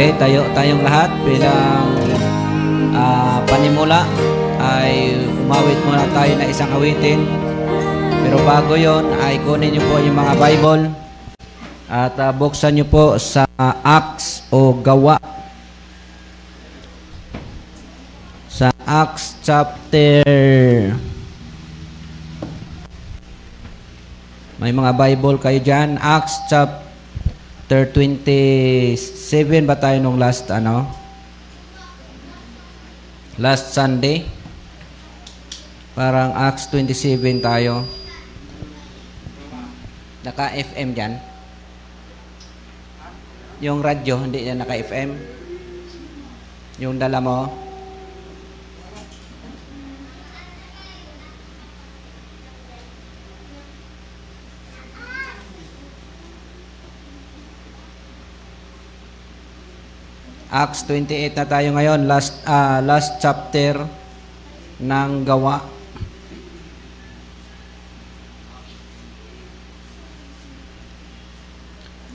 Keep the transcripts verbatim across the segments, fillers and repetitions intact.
Okay, tayo, tayong lahat bilang uh, panimula ay umawit muna tayo na isang awitin. Pero bago yon ay kunin nyo po yung mga Bible at uh, buksan nyo po sa uh, Acts o Gawa. Sa Acts chapter... May mga Bible kayo dyan. Acts chapter... twenty-seven ba tayo nung last ano? Last Sunday. Parang Acts twenty-seven tayo. Naka F M diyan. Yung radyo hindi na naka F M. Yung dala mo. Acts twenty-eight na tayo ngayon, last uh, last chapter ng Gawa.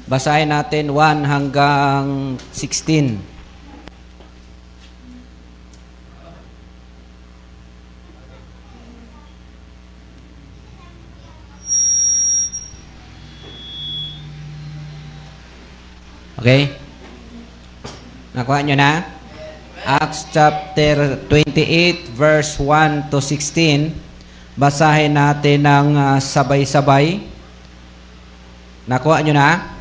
Basahin natin one hanggang sixteen. Okay? Nakuha nyo na? Acts chapter twenty-eight verse one to sixteen. Basahin natin ng uh, sabay-sabay. Nakuha nyo na?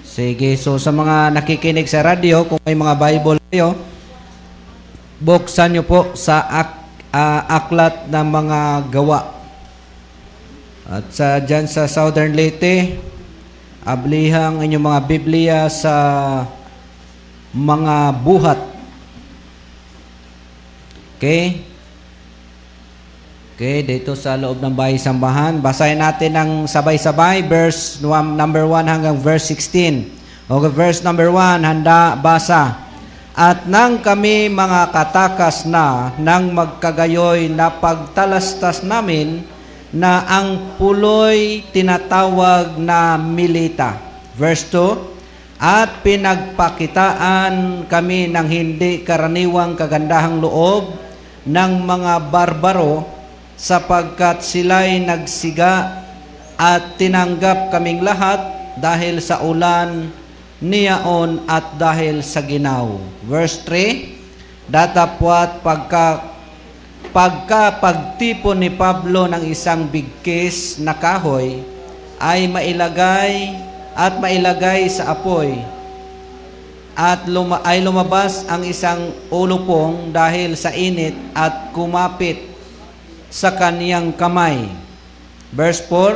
Sige, so sa mga nakikinig sa radyo, kung may mga Bible kayo, buksan nyo po sa ak, uh, aklat ng mga Gawa. At sa, dyan sa Southern Leyte, ablihang inyong mga Biblia sa mga buhat. Okay? Okay, dito sa loob ng bahay sambahan, basahin natin ang sabay-sabay, verse number one hanggang verse sixteen. Okay, verse number one, handa, basa. At nang kami mga katakas na, nang magkagayoy na pagtalastas namin na ang puloy tinatawag na Milita. Verse two, at pinagpakitaan kami ng hindi karaniwang kagandahang loob ng mga barbaro sapagkat sila'y nagsiga at tinanggap kaming lahat dahil sa ulan niyaon at dahil sa ginaw. Verse three, datapwat pagka, pagka pagtipon ni Pablo ng isang bigkis na kahoy ay mailagay at mailagay sa apoy at luma, ay lumabas ang isang ulupong dahil sa init at kumapit sa kaniyang kamay. Verse four,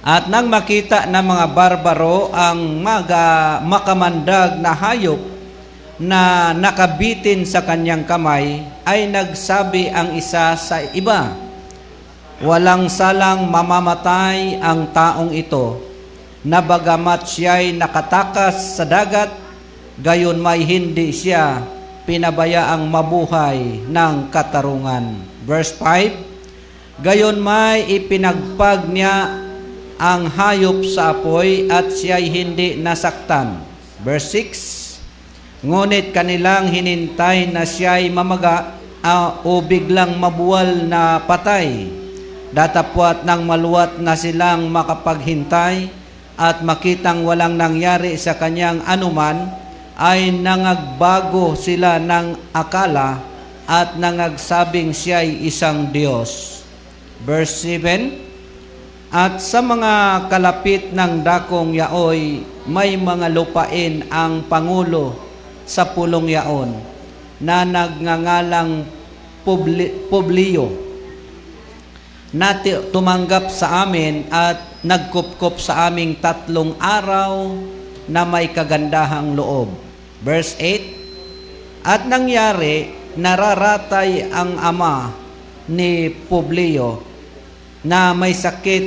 at nang makita ng mga barbaro ang maga, makamandag na hayop na nakabitin sa kaniyang kamay ay nagsabi ang isa sa iba, walang salang mamamatay ang taong ito na bagamat siya'y nakatakas sa dagat, gayon may hindi siya pinabayaang mabuhay ng katarungan. Verse five, gayon may ipinagpag niya ang hayop sa apoy at siya'y hindi nasaktan. Verse six, ngunit kanilang hinintay na siya'y mamaga uh, o biglang mabuwal na patay. Datapwat ng maluwat na silang makapaghintay, at makitang walang nangyari sa kanyang anuman, ay nangagbago sila ng akala at nangagsabing siya'y isang Diyos. Verse seven, at sa mga kalapit ng dakong yaoy, may mga lupain ang Pangulo sa pulong yaon na nagngangalang Publio na tumanggap sa amin at nagkupkup sa aming tatlong araw na may kagandahang loob. Verse eight, at nangyari, nararatay ang ama ni Publio na may sakit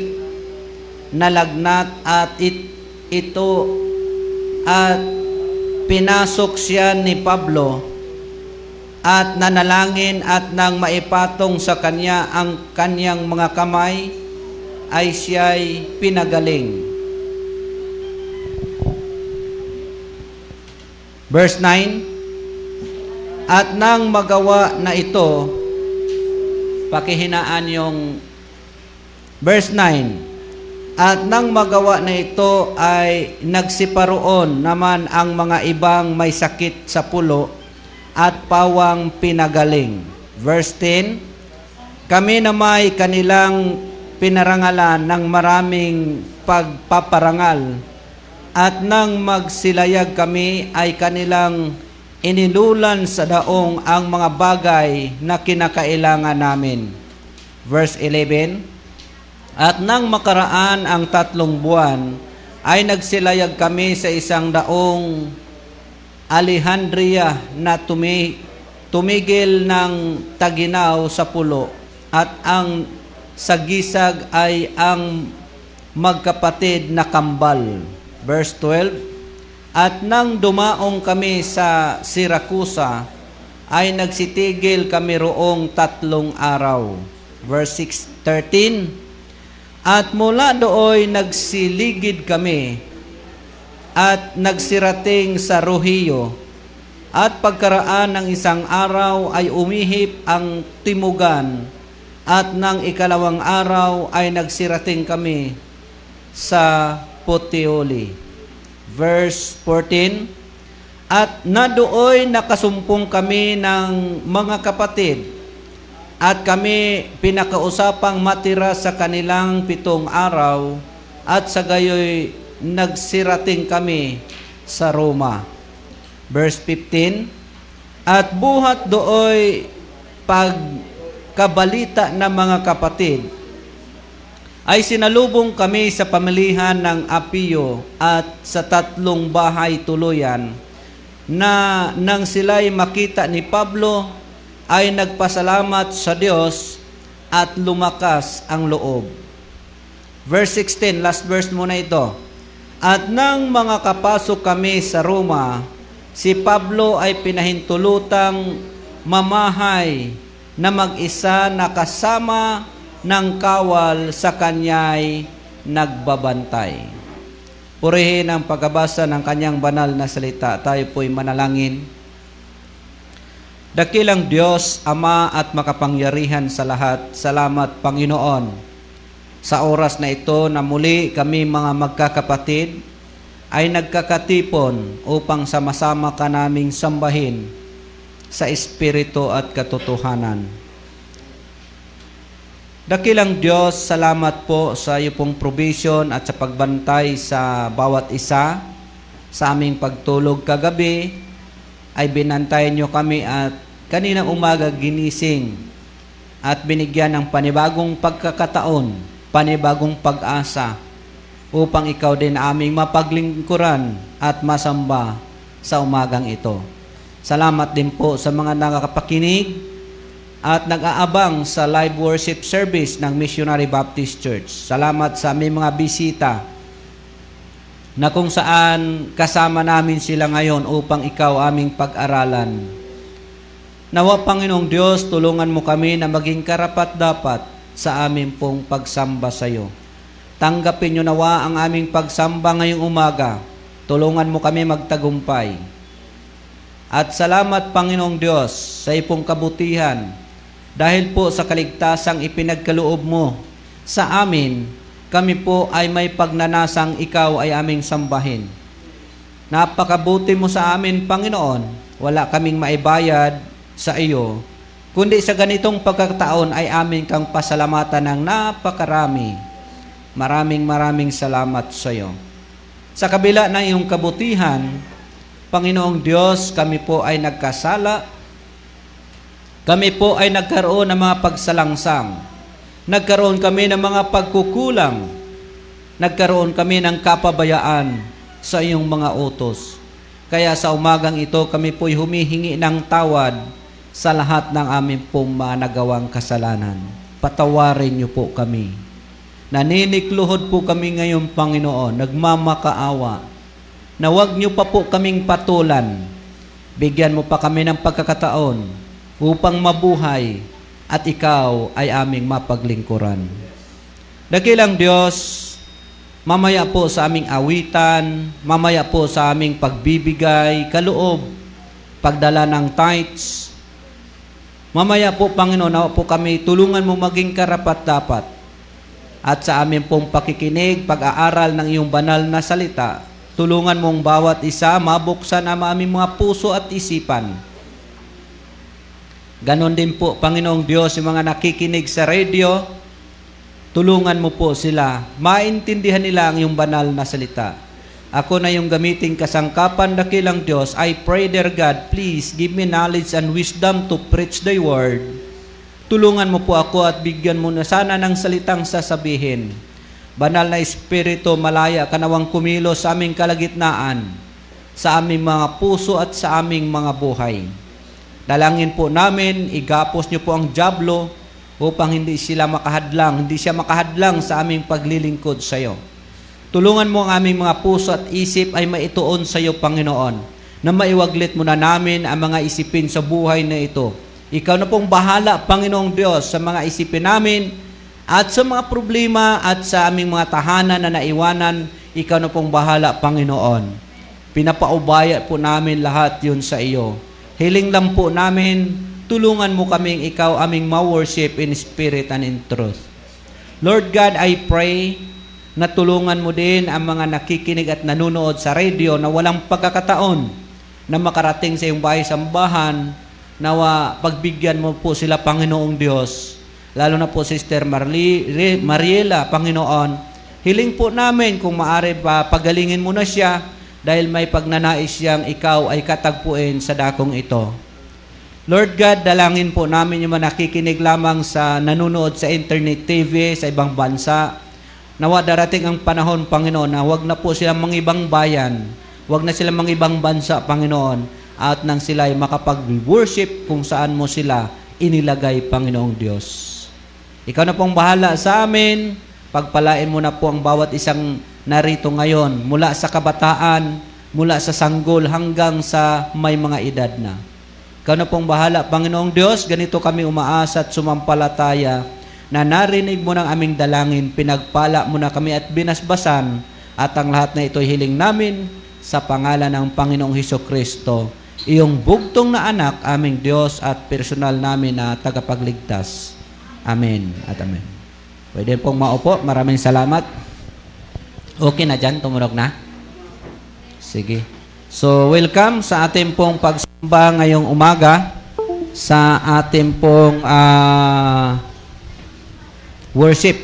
na lagnat at it, ito at pinasok siya ni Pablo at nanalangin at nang maipatong sa kanya ang kanyang mga kamay ay siya'y pinagaling. Verse nine, at nang magawa na ito, pakihinaan yung verse nine, at nang magawa na ito ay nagsiparoon naman ang mga ibang may sakit sa pulo at pawang pinagaling. Verse ten, kami na may kanilang pinarangalan ng maraming pagpaparangal, at nang magsilayag kami ay kanilang inilulan sa daong ang mga bagay na kinakailangan namin. Verse eleven, at nang makaraan ang tatlong buwan ay nagsilayag kami sa isang daong Alejandria na tumi, tumigil ng taginaw sa pulo, at ang sagisag ay ang magkapatid na kambal. Verse twelve, at nang dumaong kami sa Sirakusa, ay nagsitigil kami roong tatlong araw. Verse thirteen, at mula dooy nagsiligid kami at nagsirating sa Rohiyo, at pagkaraan ng isang araw ay umihip ang timugan, at nang ikalawang araw ay nagsirating kami sa Puteoli. Verse fourteen, at nadooy nakasumpong kami ng mga kapatid, at kami pinakausapang matira sa kanilang pitong araw, at sa gayoy nagsirating kami sa Roma. Verse fifteen, at buhat dooy pagkabalita ng mga kapatid, ay sinalubong kami sa pamilihan ng Apio at sa tatlong bahay tuluyan, na nang sila'y makita ni Pablo ay nagpasalamat sa Diyos at lumakas ang loob. Verse sixteen, last verse muna ito. At nang mga kapasok kami sa Roma, si Pablo ay pinahintulutang mamahay na mag-isa na kasama ng kawal sa kanya'y nagbabantay. Purihin ang pagkabasa ng kanyang banal na salita. Tayo po'y manalangin. Dakilang Diyos, Ama at makapangyarihan sa lahat, salamat Panginoon sa oras na ito na muli kami mga magkakapatid ay nagkakatipon upang sama-sama ka naming sambahin sa Espiritu at katotohanan. Dakilang Diyos, salamat po sa iyo pong provision at sa pagbantay sa bawat isa. Sa aming pagtulog kagabi, ay binantayan niyo kami at kaninang umaga ginising at binigyan ng panibagong pagkakataon, panibagong pag-asa upang ikaw din aming mapaglingkuran at masamba sa umagang ito. Salamat din po sa mga nakakapakinig at nag-aabang sa live worship service ng Missionary Baptist Church. Salamat sa aming mga bisita na kung saan kasama namin sila ngayon upang ikaw aming pag-aralan. Nawa Panginoong Diyos, tulungan mo kami na maging karapat-dapat sa aming pong pagsamba sa iyo. Tanggapin niyo nawa ang aming pagsamba ngayong umaga. Tulungan mo kami magtagumpay. At salamat Panginoong Diyos sa iyong kabutihan. Dahil po sa kaligtasang ipinagkaloob mo sa amin, kami po ay may pagnanasang ikaw ay aming sambahin. Napakabuti mo sa amin, Panginoon. Wala kaming maibayad sa iyo, kundi sa ganitong pagkakataon ay amin kang pasalamatan ng napakarami. Maraming maraming salamat sa iyo. Sa kabila ng iyong kabutihan, Panginoong Diyos, kami po ay nagkasala. Kami po ay nagkaroon ng mga pagsalangsang. Nagkaroon kami ng mga pagkukulang. Nagkaroon kami ng kapabayaan sa iyong mga utos. Kaya sa umagang ito, kami po'y humihingi ng tawad sa lahat ng aming pong managawang kasalanan. Patawarin niyo po kami. Naninikluhod po kami ngayon, Panginoon, nagmamakaawa, na huwag niyo pa po kaming patulan. Bigyan mo pa kami ng pagkakataon upang mabuhay at ikaw ay aming mapaglingkuran. Dakilang Diyos, mamaya po sa aming awitan, mamaya po sa aming pagbibigay, kaloob, pagdala ng tithes. Mamaya po, Panginoon, nawa po kami, tulungan mo maging karapat-dapat. At sa amin pong pakikinig, pag-aaral ng iyong banal na salita, tulungan mong bawat isa, mabuksan ang aming mga puso at isipan. Ganon din po, Panginoong Diyos, yung mga nakikinig sa radio, tulungan mo po sila, maintindihan nila ang iyong banal na salita. Ako na yung gamiting kasangkapan dakilang Diyos, I pray dear God, please give me knowledge and wisdom to preach the word. Tulungan mo po ako at bigyan mo na sana ng salitang sasabihin. Banal na Espiritu, malaya ka nawang kumilo sa aming kalagitnaan, sa aming mga puso at sa aming mga buhay. Dalangin po namin, igapos niyo po ang dyablo upang hindi sila makahadlang, hindi siya makahadlang sa aming paglilingkod sa iyo. Tulungan mo ang aming mga puso at isip ay maituon sa iyo, Panginoon, na maiwaglit mo na namin ang mga isipin sa buhay na ito. Ikaw na pong bahala, Panginoong Diyos, sa mga isipin namin at sa mga problema at sa aming mga tahanan na naiwanan. Ikaw na pong bahala, Panginoon. Pinapaubaya po namin lahat yun sa iyo. Hiling lang po namin, tulungan mo kaming ikaw aming ma-worship in spirit and in truth. Lord God, I pray na tulungan mo din ang mga nakikinig at nanonood sa radio na walang pagkakataon na makarating sa iyong bahay-sambahan, na pagbigyan mo po sila, Panginoong Diyos. Lalo na po Sister Marley, Mariela, Panginoon. Hiling po namin kung maaari pa, pagalingin mo na siya, dahil may pagnanais siyang ikaw ay katagpuin sa dakong ito. Lord God, dalangin po namin yung mga nakikinig lamang sa nanonood sa internet T V sa ibang bansa. Nawa darating ang panahon, Panginoon, na huwag na po silang mga ibang bayan, huwag na silang mga ibang bansa, Panginoon, at nang sila ay makapag-worship kung saan mo sila inilagay, Panginoong Diyos. Ikaw na pong bahala sa amin. Pagpalain mo na po ang bawat isang narito ngayon, mula sa kabataan, mula sa sanggol, hanggang sa may mga edad na. Ikaw na pong bahala, Panginoong Diyos. Ganito kami umaasa at sumampalataya na narinig mo ng aming dalangin, pinagpala mo na kami at binasbasan, at ang lahat na ito'y hiling namin sa pangalan ng Panginoong Hesukristo, iyong bugtong na anak, aming Diyos at personal namin na tagapagligtas. Amen at amen. Pwede pong maupo. Maraming salamat. Okay na dyan? Tumulog na? Sige. So, welcome sa ating pong pagsamba ngayong umaga, sa ating pong uh, worship.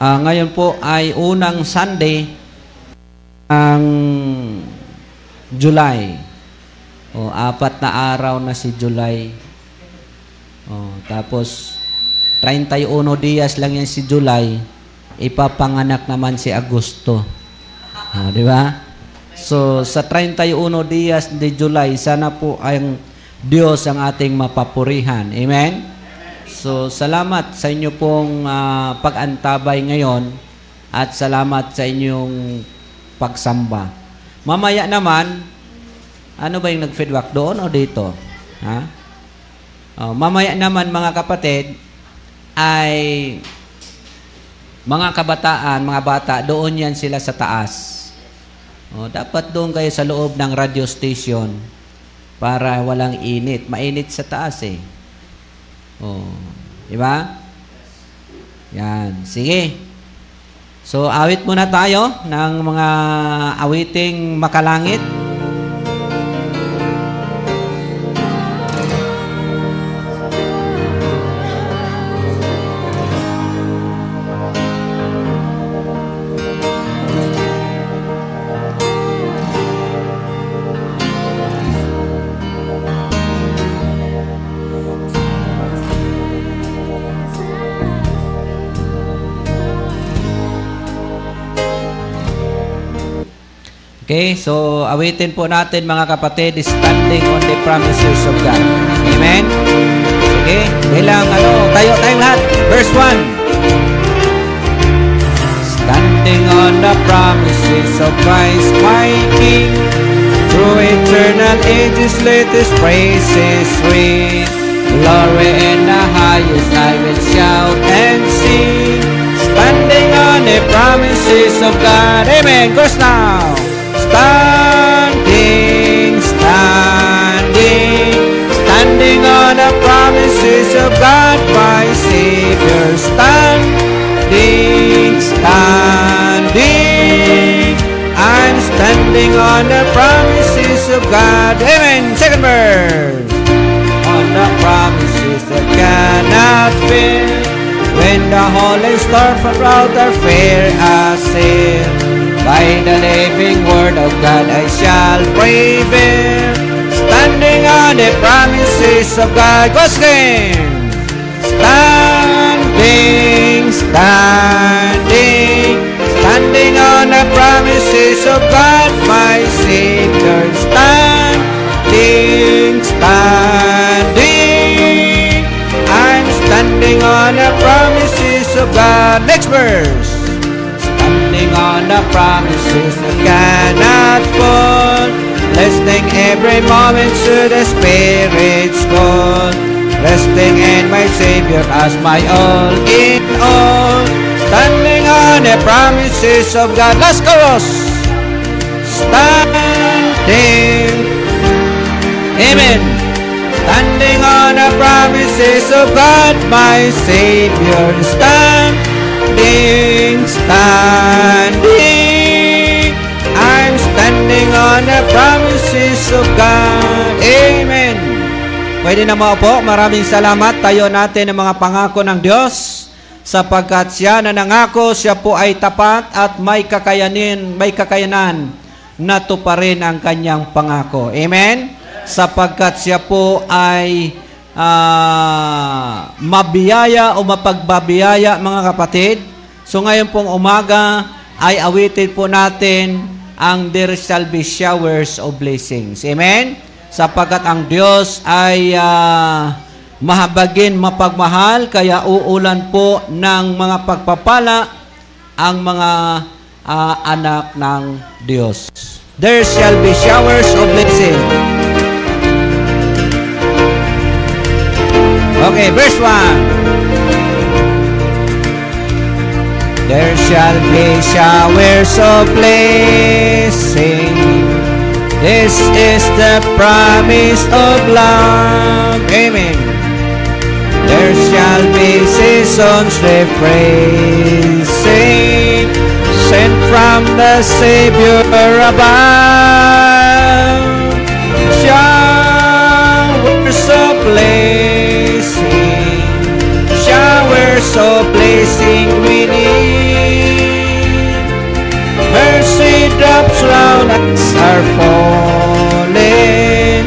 Uh, ngayon po ay unang Sunday ng July. O, apat na araw na si July. O, tapos, thirty-one días lang yan si July. Ipapanganak naman si Agosto. Oh, di ba? So, sa thirty-one días de July, sana po ang Diyos ang ating mapapurihan. Amen? So, salamat sa inyo pong uh, pag-antabay ngayon at salamat sa inyong pagsamba. Mamaya naman, ano ba yung nag-feedback doon o dito? Ha? Oh, mamaya naman, mga kapatid, ay... mga kabataan, mga bata, doon yan sila sa taas. O, dapat doon kayo sa loob ng radio station para walang init. Mainit sa taas eh. O, diba? Yan. Sige. So, awit muna tayo ng mga awiting makalangit. Okay, so awitin po natin, mga kapatid, standing on the promises of God. Amen? Sige, bilang ano, tayo tayong lahat. Verse one. Standing on the promises of Christ, my King, through eternal ages, let His praises ring. Glory in the highest, I will shout and sing. standing on the promises of God. Amen. Chorus now. Standing, standing, standing on the promises of God, my Savior. Standing, standing, I'm standing on the promises of God. Amen. Second verse. On the promises that cannot fail. When the holy storm from out our fear assail, by the living word of God I shall prevail, standing on the promises of God. Go again. Standing, standing, standing on the promises of God, my Savior. Standing, standing, standing on the promises of God. Next verse. Standing on the promises that cannot fall, listening every moment to the Spirit's call, resting in my Savior as my all in all, standing on the promises of God. Let's go. Standing. Amen. Standing on the promises of God, my Savior. Standing, standing, I'm standing on the promises of God. Amen. Pwede na maupo. Maraming salamat. Tayo natin ang mga pangako ng Diyos. Sapagkat siya na nangako, siya po ay tapat at may kakayanin, may kakayanan na tuparin ang kanyang pangako. Amen. Sapagkat siya po ay uh, mabiyaya o mapagbabiyaya, mga kapatid. So ngayon pong umaga ay awitin po natin ang There Shall Be Showers of Blessings. Amen? Sapagkat ang Diyos ay uh, mahabagin, mapagmahal, kaya uulan po ng mga pagpapala ang mga uh, anak ng Diyos. There shall be showers of blessings. Okay, verse one. There shall be showers of blessing. This is the promise of love. Amen. There shall be seasons refreshing, sent from the Savior above. Showers of blessing. Showers of blessing we need. Mercy drops round us are falling,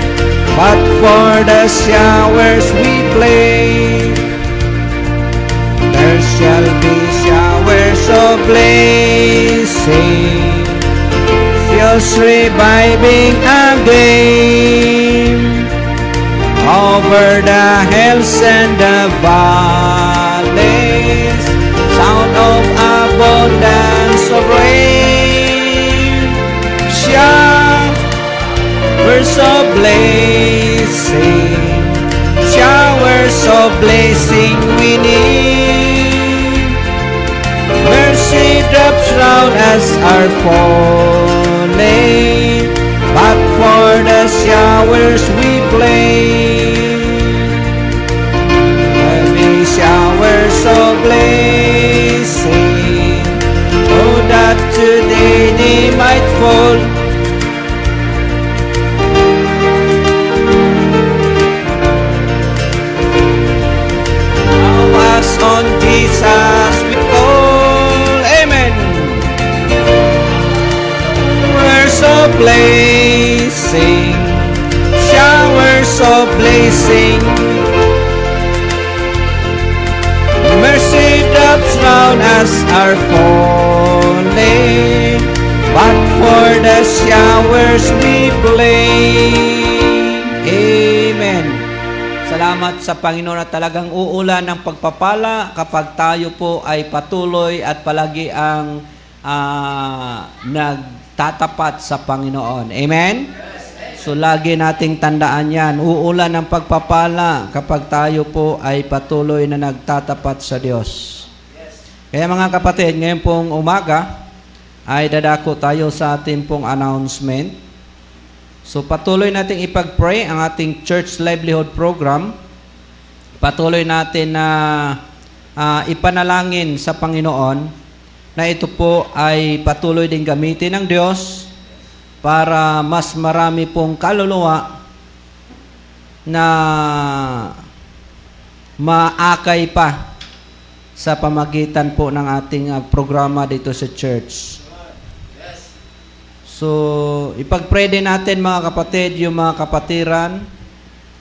but for the showers we play. There shall be showers of blessing, just reviving again over the hills and the valleys, sound of abundance of rain, showers of blessing, showers of blessing we need. Mercy drops round us are falling, but for the showers we play. Showers of blessing, oh that today they might fall. Now as on Jesus we call, amen. Showers of blessing, showers of blessing. Mercy drops round us are falling, but for the showers we play. Amen. Salamat sa Panginoon na talagang uulan ng pagpapala kapag tayo po ay patuloy at palagi ang uh, nagtatapat sa Panginoon. Amen? So lagi nating tandaan yan, uulan ng pagpapala kapag tayo po ay patuloy na nagtatapat sa Diyos. Yes. Kaya mga kapatid, ngayon pong umaga ay dadako tayo sa ating pong announcement. So patuloy nating ipag-pray ang ating Church Livelihood Program. Patuloy natin na uh, uh, ipanalangin sa Panginoon na ito po ay patuloy din gamitin ng Diyos para mas marami pong kaluluwa na maakay pa sa pamagitan po ng ating uh, programa dito sa church. So, ipag-pray din natin mga kapatid, yung mga kapatiran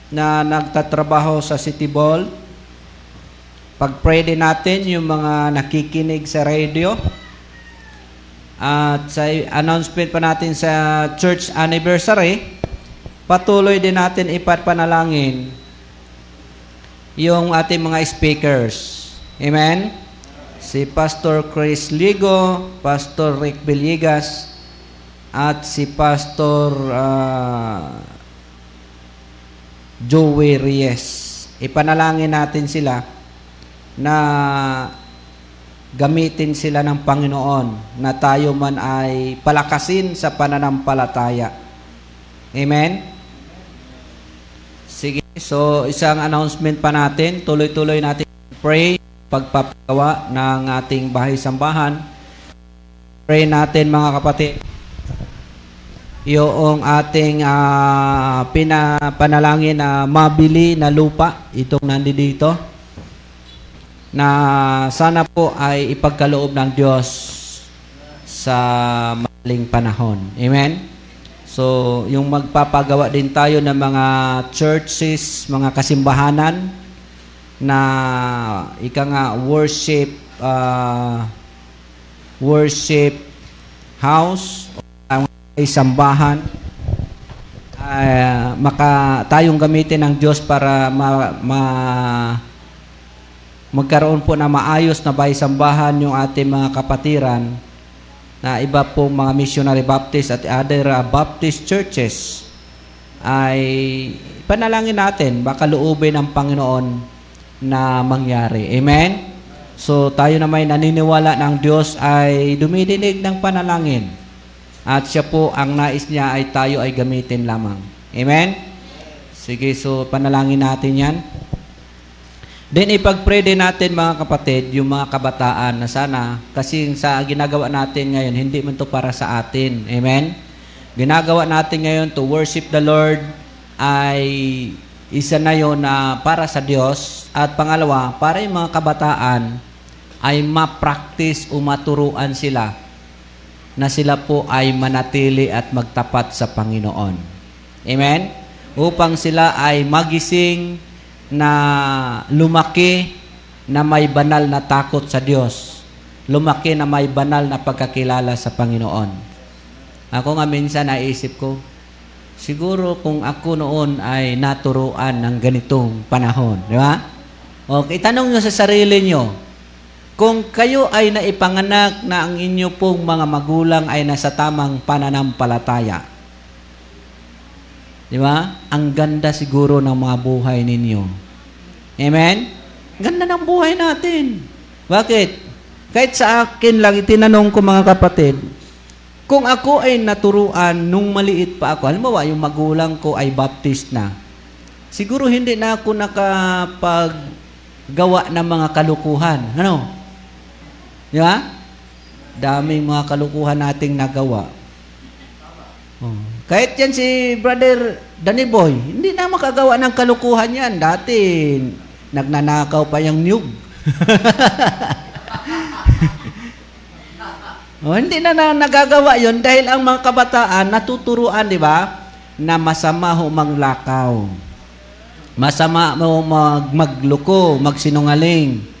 na nagtatrabaho sa City Vault. Pag-pray din natin yung mga nakikinig sa radio. At sa announcement pa natin sa church anniversary, patuloy din natin ipapanalangin yung ating mga speakers. Amen? Si Pastor Chris Ligo, Pastor Rick Belligas, at si Pastor uh, Joey Reyes. Ipanalangin natin sila na gamitin sila ng Panginoon na tayo man ay palakasin sa pananampalataya. Amen? Sige, so isang announcement pa natin. Tuloy-tuloy natin pray pagpapagawa ng ating bahay-sambahan. Pray natin mga kapatid yung ating uh, pinapanalangin na mabili na lupa, itong nandito, na sana po ay ipagkaloob ng Diyos sa maling panahon. Amen? So, yung magpapagawa din tayo ng mga churches, mga kasimbahanan, na ika nga worship uh, worship house, ay sambahan, uh, maka tayong gamitin ng Diyos para ma, ma, magkaroon po na maayos na baysambahan yung ating mga kapatiran na iba po mga missionary Baptist at other uh, Baptist churches. Ay panalangin natin, baka loobin ng Panginoon na mangyari. Amen? So tayo na may naniniwala ng Diyos ay dumidinig ng panalangin. At siya po, ang nais niya ay tayo ay gamitin lamang. Amen? Sige, so panalangin natin yan. Then ipag-pray din natin mga kapatid, yung mga kabataan na sana, kasi sa ginagawa natin ngayon, hindi man to para sa atin. Amen? Ginagawa natin ngayon to worship the Lord ay isa na yon na para sa Diyos. At pangalawa, para yung mga kabataan ay ma-practice o maturuan sila na sila po ay manatili at magtapat sa Panginoon. Amen? Upang sila ay magising na lumaki na may banal na takot sa Diyos. Lumaki na may banal na pagkakilala sa Panginoon. Ako nga minsan naisip ko, siguro kung ako noon ay naturuan ng ganitong panahon. Di ba? Okay, tanong nyo sa sarili nyo, kung kayo ay naipanganak na ang inyo pong mga magulang ay nasa tamang pananampalataya. Di ba? Ang ganda siguro ng mga buhay ninyo. Amen? Ganda ng buhay natin. Bakit? Kahit sa akin lang, itinanong ko mga kapatid, kung ako ay naturuan nung maliit pa ako, halimbawa yung magulang ko ay Baptist na, siguro hindi na ako nakapaggawa ng mga kalukuhan. Ano? Di ba? Daming mga kalukuhan nating nagawa. Oh. Kahit yan si Brother Danny Boy, hindi na makagawa ng kalukuhan yan. Dati, nagnanakaw pa yung nyug. Oh, hindi na, na nagagawa yon dahil ang mga kabataan natuturuan, di ba, na masama ho manglakaw. Masama ho mag magluko, magsinungaling.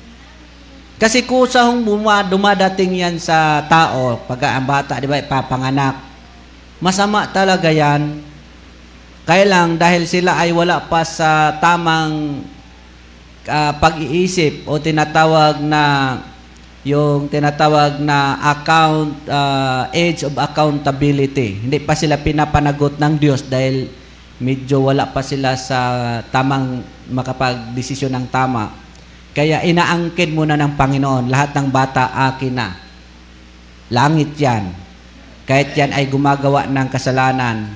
Kasi kusa hong dumadating yan sa tao, pag ang bata, di ba, ipapanganak. Masama talaga yan. Kaya lang, dahil sila ay wala pa sa tamang uh, pag-iisip o tinatawag na, yung tinatawag na account, uh, age of accountability. Hindi pa sila pinapanagot ng Diyos dahil medyo wala pa sila sa tamang makapag-desisyon ng tama. Kaya inaangkin muna ng Panginoon, lahat ng bata akin na. Langit yan. Kahit yan ay gumagawa ng kasalanan,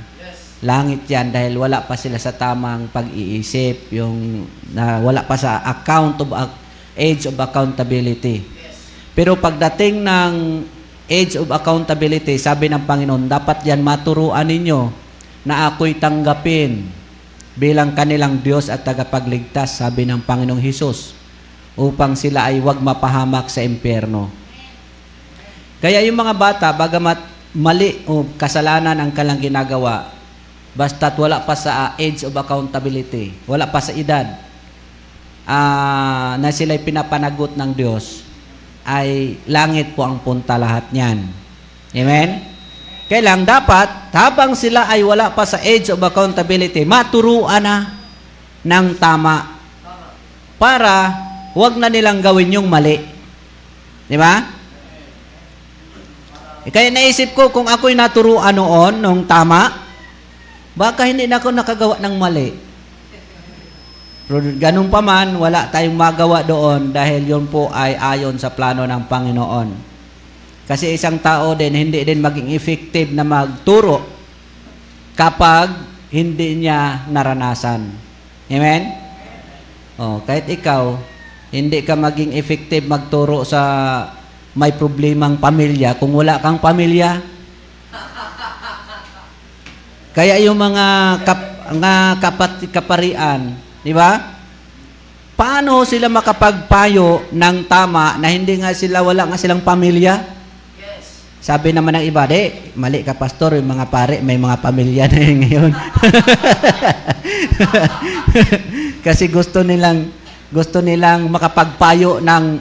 langit yan dahil wala pa sila sa tamang pag-iisip, yung uh, wala pa sa account of, uh, age of accountability. Pero pagdating ng age of accountability, sabi ng Panginoon, dapat yan maturuan ninyo na ako'y tanggapin bilang kanilang Diyos at tagapagligtas, sabi ng Panginoong Hesus, upang sila ay huwag mapahamak sa impyerno. Kaya yung mga bata, bagamat mali o kasalanan ang kanilang ginagawa, basta't wala pa sa age of accountability, wala pa sa edad uh, na sila'y pinapanagot ng Diyos, ay langit po ang punta lahat niyan. Amen? Kailang dapat, habang sila ay wala pa sa age of accountability, maturuan na ng tama para huwag na nilang gawin yung mali. Di ba? E kaya naisip ko, kung ako'y naturuan noon, nung tama, baka hindi na ako nakagawa ng mali. Pero ganun pa man, wala tayong magawa doon dahil yun po ay ayon sa plano ng Panginoon. Kasi isang tao din, hindi din maging effective na magturo kapag hindi niya naranasan. Amen? Oh, kahit ikaw, hindi ka maging effective magturo sa may problemang pamilya kung wala kang pamilya. Kaya yung mga, kap, mga kapat, kaparian, di ba? Paano sila makapagpayo ng tama na hindi nga sila, wala nga silang pamilya? Sabi naman ng iba, de, mali ka pastor, yung mga pare, may mga pamilya na yun ngayon. Kasi gusto nilang Gusto nilang makapagpayo ng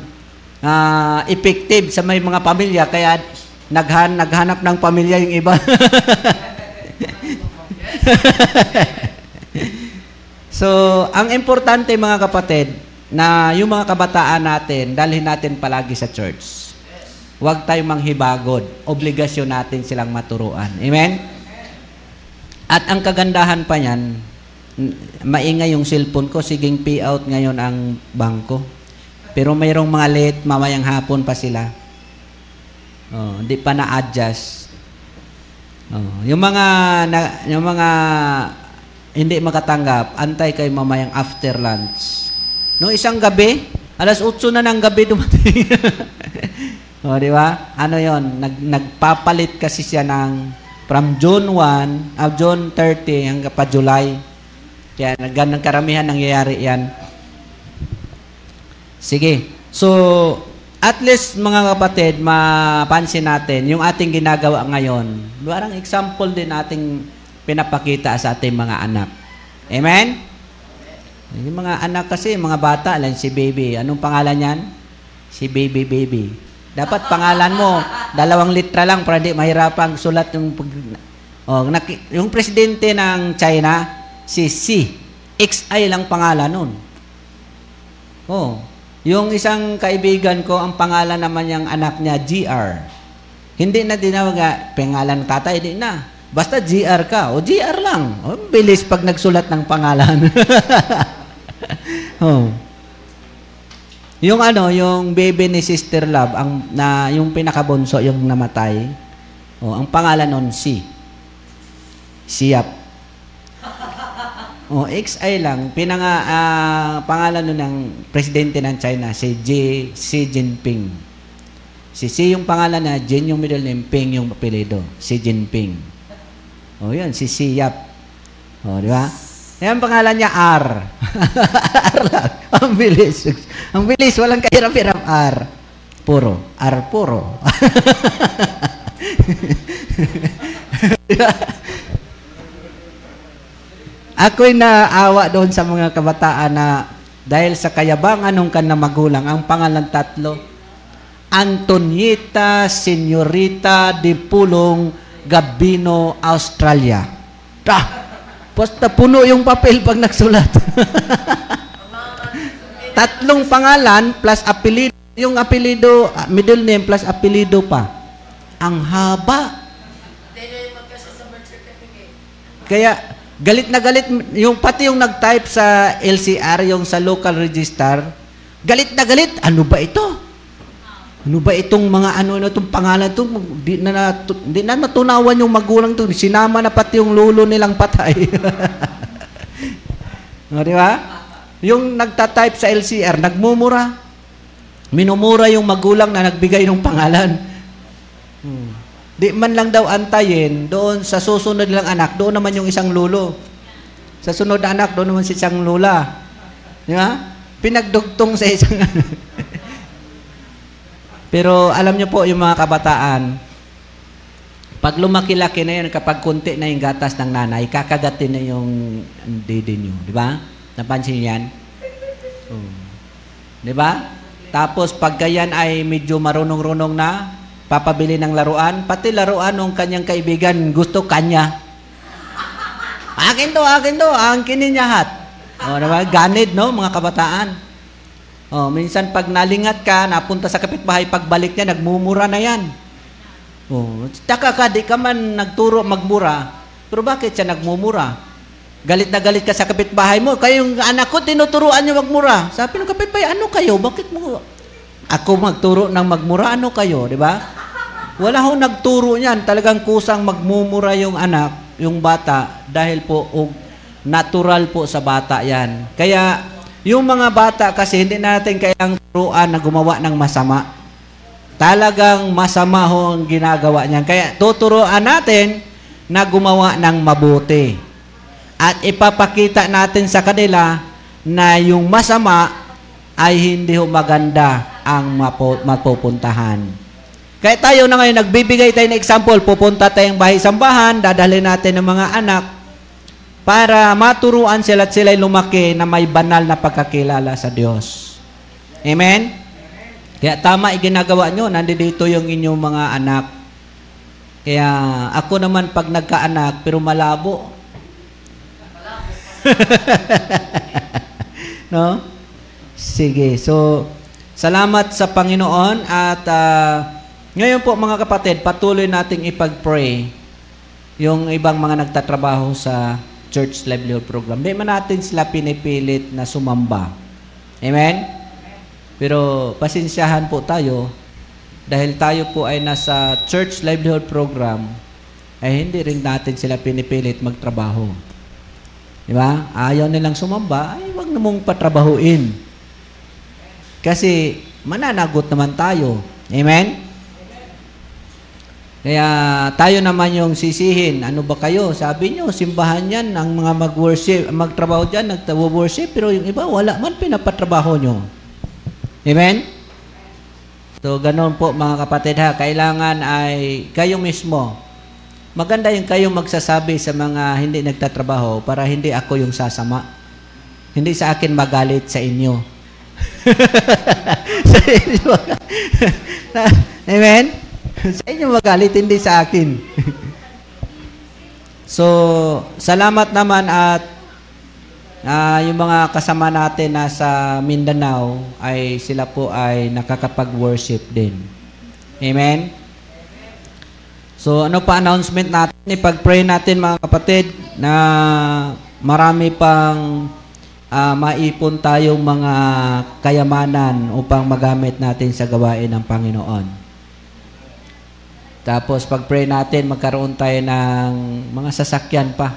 uh, effective sa may mga pamilya, kaya naghan, naghanap ng pamilya yung iba. So, ang importante mga kapatid, na yung mga kabataan natin, dalhin natin palagi sa church. Huwag tayong manghibagod. Obligasyon natin silang maturuan. Amen? At ang kagandahan pa niyan, maingay yung cellphone ko, siging pay out ngayon ang bangko. Pero mayroong mga late, mamayang hapon pa sila. Oh, hindi pa na-adjust. Oh, yung mga na, yung mga hindi makatanggap, antay kayo mamayang after lunch. No, isang gabi, alas otso na ng gabi dumating. Oh, di ba? Ano 'yon? Nag, nagpapalit kasi siya ng from June first, uh, June thirtieth hanggang pa July. Kaya ganang karamihan nangyayari yan. Sige. So, at least mga kapatid, mapansin natin yung ating ginagawa ngayon. Parang example din ating pinapakita sa ating mga anak. Amen? Yung mga anak kasi, mga bata, alam si baby. Anong pangalan yan? Si baby baby. Dapat pangalan mo, dalawang litra lang para di mahirapang sulat yung... Oh, yung presidente ng China, si C. X I lang pangalan nun. Oh, yung isang kaibigan ko, ang pangalan naman niyang anak niya, G R. Hindi na dinawaga, pangalan ng tatay, hindi na. Basta G R ka. O, G R lang. O, bilis pag nagsulat ng pangalan. Oh. Yung ano, yung baby ni Sister Love, ang, na, yung pinakabunso, yung namatay, oh, ang pangalan nun, C. Siap. Oh, X I lang. Pinanga, uh, pangalan nun ng presidente ng China, si J, Xi Jinping. Si Xi yung pangalan na, Jin yung middle name, Ping yung apelyido, Xi Jinping. Oh, yun, si Xi Yap. Oh, di ba? Yan pangalan niya, R. R lang. Ang bilis. Ang bilis, walang kahirap-hirap, R. Puro. R, puro. Diba? Ako'y naawa doon sa mga kabataan na dahil sa kayabangan nung kanang magulang, ang pangalan tatlo, Antonieta Senorita de Pulong Gabino, Australia. Ta! Basta puno yung papel pag nagsulat. Tatlong pangalan plus apelido, yung apelido, middle name plus apelido pa. Ang haba. Kaya, galit na galit, yung pati yung nag-type sa L C R, yung sa local register, Galit na galit, ano ba ito? Ano ba itong mga ano na itong pangalan ito? Di na, natu, di na natunawan yung magulang ito. Sinama na pati yung lolo nilang patay. No, di ba? Yung nagtatype sa L C R, nagmumura. Minumura yung magulang na nagbigay ng pangalan. Hmm. Di man lang daw antayin, doon sa susunod lang anak, doon naman yung isang lolo. Sa sunod na anak, doon naman si isang lola. Di ba? Pinagdugtong sa isang... Pero alam niyo po, yung mga kabataan, pag lumaki-laki na yun, kapag kunti na yung gatas ng nanay, kakagatin na yung dede niyo. Di ba? Napansin yan? Oh. Di ba? Tapos pagka yan ay medyo marunong-runong na, papabili ng laruan, pati laruan ng kanyang kaibigan, gusto kanya. Akin to, akin to, akin niya hat. O, di ba? Ganid, no, mga kabataan. Oh, minsan pag nalingat ka, napunta sa kapitbahay, pagbalik niya, nagmumura na yan. Oh, taka ka, di ka man nagturo magmura, pero bakit siya nagmumura? Galit na galit ka sa kapitbahay mo, kayong anak ko, tinuturuan niyo magmura. Sabi ng kapitbahay, ano kayo? Bakit mo? Ako magturo ng magmura, ano kayo? Di ba? Wala ho nagturo niyan. Talagang kusang magmumura yung anak, yung bata, dahil po, oh, natural po sa bata yan. Kaya, yung mga bata kasi hindi natin kayang turuan na gumawa ng masama. Talagang masama ho ang ginagawa niyan. Kaya tuturuan natin na gumawa ng mabuti. At ipapakita natin sa kanila na yung masama ay hindi ho maganda ang mapupuntahan. Kaya tayo na ngayon, nagbibigay tayo ng example. Pupunta tayong bahay-sambahan, dadalhin natin ng mga anak para maturuan sila at sila'y lumaki na may banal na pagkakilala sa Diyos. Amen? Kaya tama iginagawa nyo, nandito yung inyong mga anak. Kaya ako naman pag nagkaanak, pero malabo. No? Sige, so salamat sa Panginoon at uh, ngayon po mga kapatid, patuloy nating ipag-pray yung ibang mga nagtatrabaho sa Church Livelihood Program. Di man natin sila pinipilit na sumamba. Amen? Pero pasensyahan po tayo dahil tayo po ay nasa Church Livelihood Program ay hindi rin natin sila pinipilit magtrabaho. Di ba? Ayaw nilang sumamba, ay huwag namang patrabahuin. Kasi mananagot naman tayo. Amen? Kaya tayo naman yung sisihin. Ano ba kayo? Sabi nyo, simbahan yan, ang mga mag-worship, magtrabaho dyan, nagtawo-worship, pero yung iba, wala man pinapatrabaho nyo. Amen? So, ganun po mga kapatid ha. Kailangan ay kayo mismo. Maganda yung kayong magsasabi sa mga hindi nagtatrabaho para hindi ako yung sasama. Hindi sa akin magalit sa inyo. Amen? Sa inyo magalit, hindi sa akin. So, salamat naman at uh, yung mga kasama natin na sa Mindanao ay sila po ay nakakapag-worship din. Amen? So, ano pa announcement natin? Ipag-pray natin mga kapatid na marami pang uh, maipon tayong mga kayamanan upang magamit natin sa gawain ng Panginoon. Tapos pag-pray natin, magkaroon tayo ng mga sasakyan pa.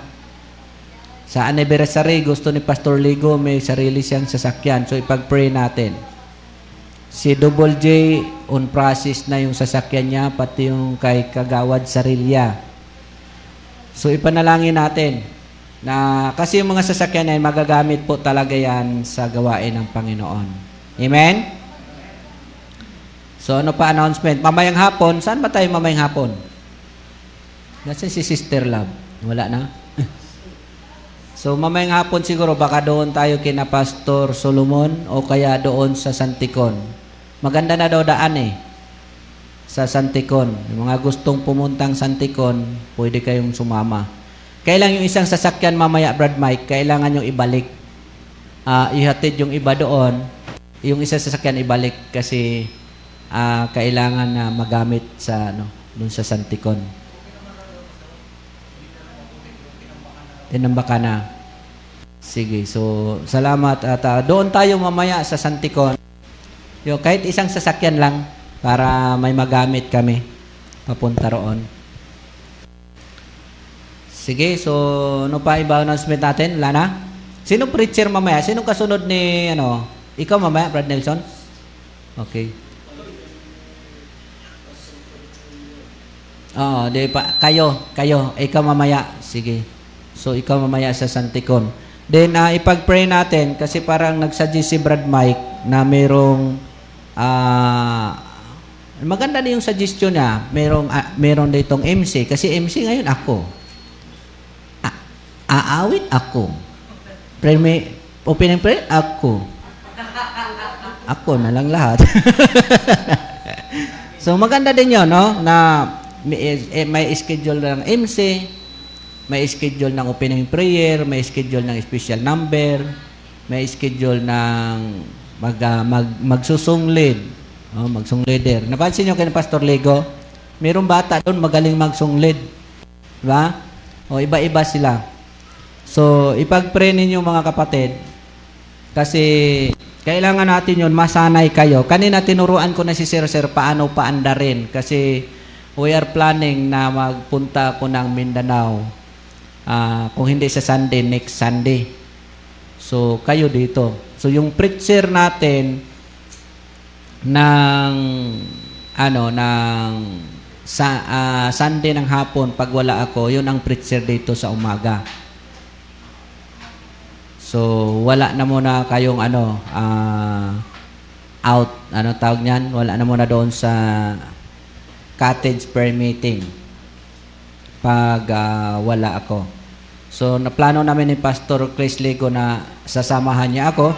Sa anniversary, gusto ni Pastor Ligo, may sarili siyang sasakyan. So ipag-pray natin. Si Double J, on process na yung sasakyan niya, pati yung kay Kagawad Sarilia. So ipanalangin natin na kasi yung mga sasakyan ay magagamit po talaga yan sa gawain ng Panginoon. Amen? So, ano pa announcement? Mamayang hapon, saan ba tayo mamayang hapon? Nasaan si Sister Lab? Wala na. So, mamayang hapon siguro, baka doon tayo kina Pastor Solomon o kaya doon sa Santikon. Maganda na daw daan eh, sa Santikon. Yung mga gustong pumuntang Santikon, pwede kayong sumama. Kailangan yung isang sasakyan mamaya, Brad Mike, kailangan yung ibalik. Uh, ihatid yung iba doon, yung isang sasakyan ibalik kasi... Uh, kailangan na uh, magamit sa ano doon sa Santikon. Tinambaka na. Sige, so salamat at uh, doon tayo mamaya sa Santikon. Yung kahit isang sasakyan lang para may magamit kami papunta roon. Sige, so ano pa iba announcement natin? Lana? Sino preacher mamaya? Sino kasunod ni ano? Ikaw mamaya, Brad Nelson? Okay. Oo, di pa. Kayo, kayo. Ikaw mamaya. Sige. So, ikaw mamaya sa Santikon. Then, uh, ipag-pray natin kasi parang nagsuggest si Brad Mike na merong uh, maganda na yung suggestion niya. Merong, uh, meron ditong M C. Kasi M C ngayon ako. A- aawit ako. Pray me, open and pray? Ako. Ako na lang lahat. So, maganda din yun, no? Na May, may schedule ng M C, may schedule ng opening prayer, may schedule ng special number, may schedule ng mag, uh, mag, magsusunglid, oh, magsunglider. Napansin nyo kay Pastor Ligo, mayroong bata doon magaling magsunglid. Diba? O iba-iba sila. So, ipag-pray ninyo mga kapatid kasi kailangan natin yun, masanay kayo. Kanina tinuruan ko na si Sir Sir paano paanda rin kasi we are planning na magpunta ko ng Mindanao. Uh, kung hindi sa Sunday, next Sunday. So, kayo dito. So, yung preacher natin ng ano, ng sa, uh, Sunday ng hapon, pag wala ako, yun ang preacher dito sa umaga. So, wala na muna kayong ano, uh, out, ano tawag niyan? Wala na muna doon sa cottage prayer meeting pag uh, wala ako. So, naplano namin ni Pastor Chris Ligo na sasamahan niya ako.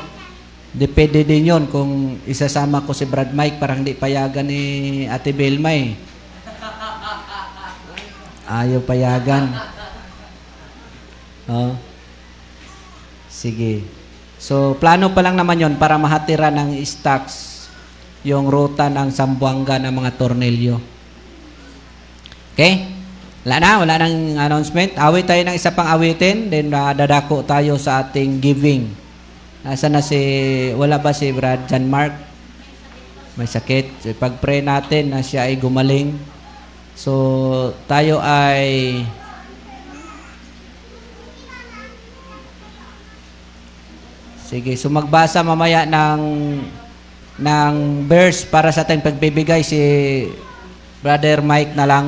Depende din yun kung isasama ko si Brad Mike parang hindi payagan ni Ate Belmay. Ayaw payagan. Oh. Sige. So, plano pa lang naman yun para mahatira ng stocks yung ruta ng Sambuanga ng mga tornilyo. Okay? Wala na, wala nang announcement. Awit tayo ng isa pang awitin, then uh, dadako tayo sa ating giving. Nasa na si, wala ba si Brad John Mark? May sakit. So, pag-pray natin na siya ay gumaling. So, tayo ay sige, so magbasa mamaya ng ng verse para sa ating pagbibigay si Brother Mike na lang.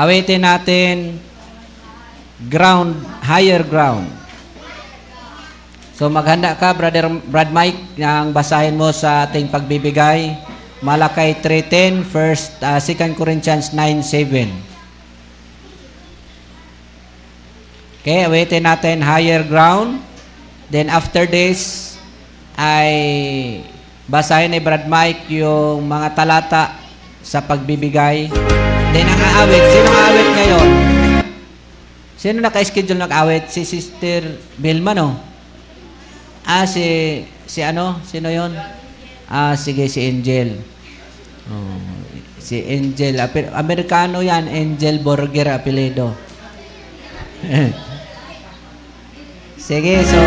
Awitin natin ground, higher ground. So maghanda ka, Brother Brad Mike, ng basahin mo sa ating pagbibigay. Malakay three ten, first, uh, Second Corinthians nine seven. Okay, awitin natin higher ground. Then after this, ay basahin ni Brad Mike yung mga talata sa pagbibigay. Then ang aawit, sino ang aawit ngayon? Sino naka-schedule ng aawit? Si Sister Bilma, no? Ah, si, si ano? Sino yon? Ah, sige, si Angel. Oh, si Angel. Amerikano yan, Angel Burger, apelido. Sige, so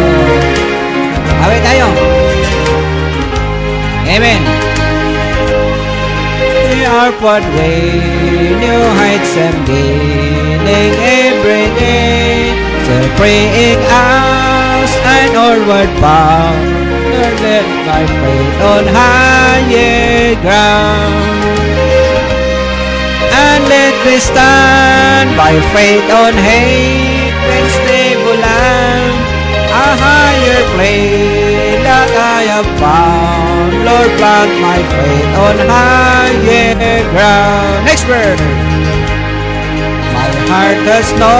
aawit tayo. Amen. Upward way, new heights I'm gaining every day. So praying out and onward bound, don't let my faith on higher ground. And let me stand by faith on hate and stable land, a higher plane that I have found. Lord, plant my faith on higher ground. Next word. My heart has no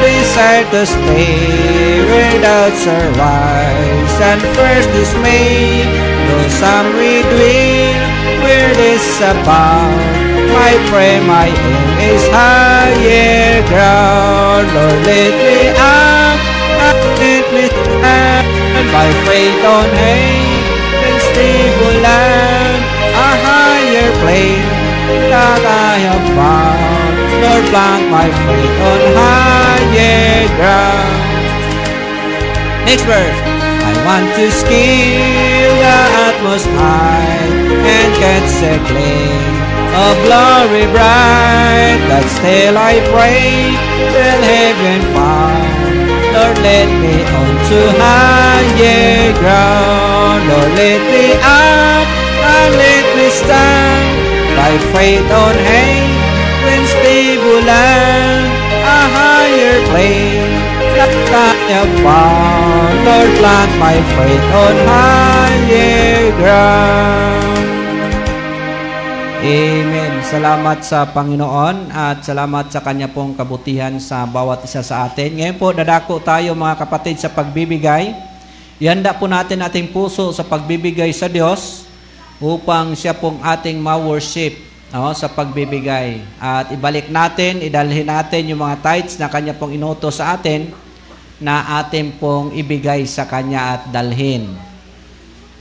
desire to stay where doubts arise and first dismay. Though some we dwell where this abound, my prayer, my aim is higher ground. Lord, let me up, let me up, and by faith on high. Stable land, a higher plane that I have found. Lord, plant my faith on higher ground. Next verse. I want to scale the utmost height and catch a glimpse of glory bright. But still I pray till heaven fall. Lord, let me on to higher ground. Lord, let me up and let me stand by faith on high, when stable land, a higher place that I have found. Lord, plant my faith on higher ground. Amen. Salamat sa Panginoon at salamat sa Kanya pong kabutihan sa bawat isa sa atin. Ngayon po, dadako tayo mga kapatid sa pagbibigay. Ihanda po natin ating puso sa pagbibigay sa Diyos upang siya pong ating ma-worship no, sa pagbibigay. At ibalik natin, idalhin natin yung mga tithes na Kanya pong inuto sa atin na atin pong ibigay sa Kanya at dalhin.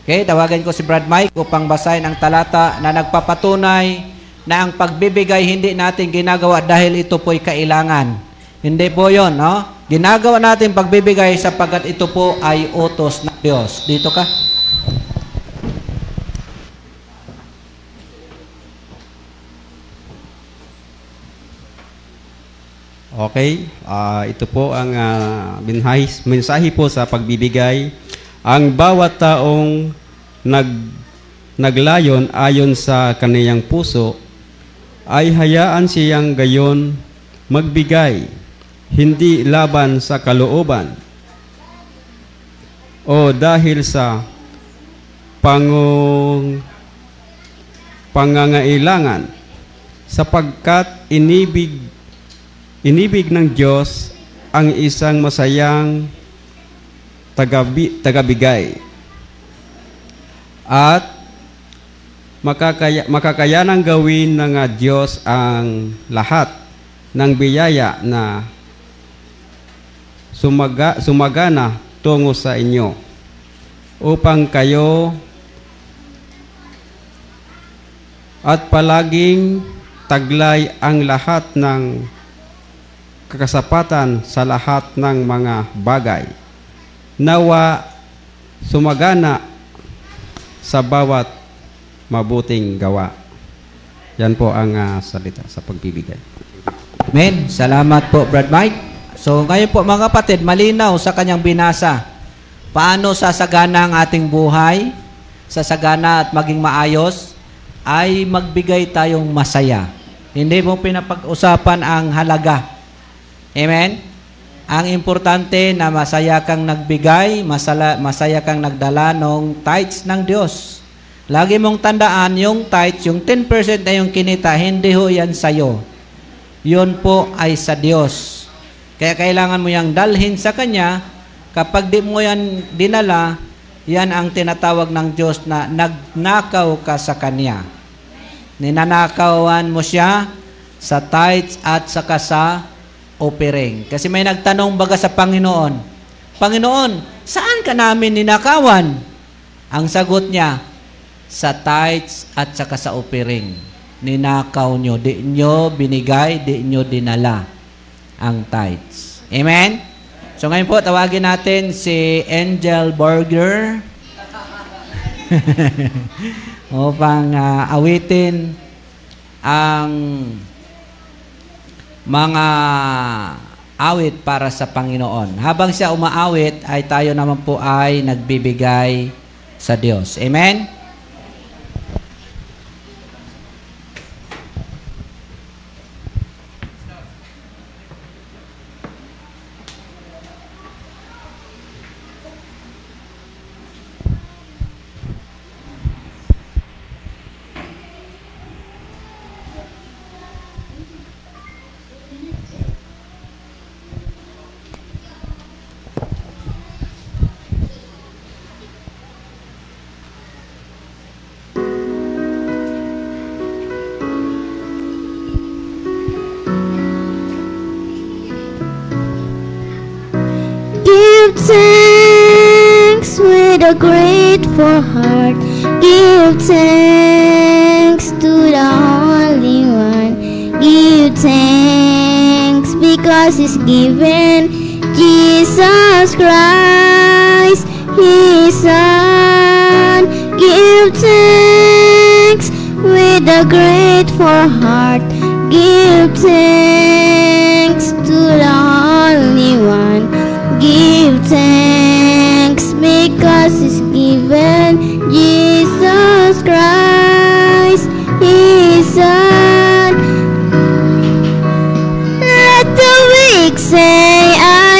Okay, tawagan ko si Brad Mike upang basahin ang talata na nagpapatunay na ang pagbibigay hindi natin ginagawa dahil ito po'y kailangan. Hindi po yun, no? Ginagawa natin pagbibigay sapagkat ito po ay utos ng Diyos. Dito ka. Okay, uh, ito po ang uh, mensahe po sa pagbibigay. Ang bawat taong nag, naglayon ayon sa kaniyang puso ay hayaan siyang gayon magbigay, hindi laban sa kalooban o dahil sa pangong, pangangailangan, sapagkat inibig, inibig ng Diyos ang isang masayang Tagabi, tagabigay at makakaya, makakayanang gawin ng Diyos ang lahat ng biyaya na sumaga, sumagana tungo sa inyo upang kayo at palaging taglay ang lahat ng kakasapatan sa lahat ng mga bagay. Nawa sumagana sa bawat mabuting gawa. Yan po ang uh, salita sa pagbibigay. Amen. Salamat po, Brad Mike. So, ngayon po mga kapatid, malinaw sa kanyang binasa. Paano sasagana ang ating buhay? Sasagana at maging maayos ay magbigay tayong masaya. Hindi mo pinapag-usapan ang halaga. Amen? Ang importante na masaya kang nagbigay, masala, masaya kang nagdala ng tithes ng Diyos. Lagi mong tandaan yung tithes, yung ten percent na yung kinita, hindi ho yan sa'yo. Yun po ay sa Diyos. Kaya kailangan mo yang dalhin sa Kanya. Kapag di mo yan dinala, yan ang tinatawag ng Diyos na nagnakaw ka sa Kanya. Ninanakawan mo siya sa tithes at saka sa offering. Kasi may nagtanong baga sa Panginoon, Panginoon, saan ka namin ninakawan? Ang sagot niya, sa tithes at saka sa offering. Ninakaw nyo. Di nyo binigay, di nyo dinala ang tithes. Amen? So ngayon po, tawagin natin si Angel Burger upang uh, awitin ang mga awit para sa Panginoon. Habang siya umaawit, ay tayo naman po ay nagbibigay sa Diyos. Amen? A grateful heart, give thanks to the Holy One. Give thanks because He's given Jesus Christ, His Son. Give thanks with a grateful heart. Give thanks to the Holy One. Give thanks because He's given Jesus Christ, His Son. Let the weak say, I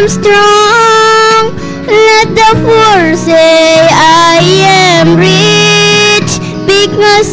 am strong. Let the poor say, I am rich, because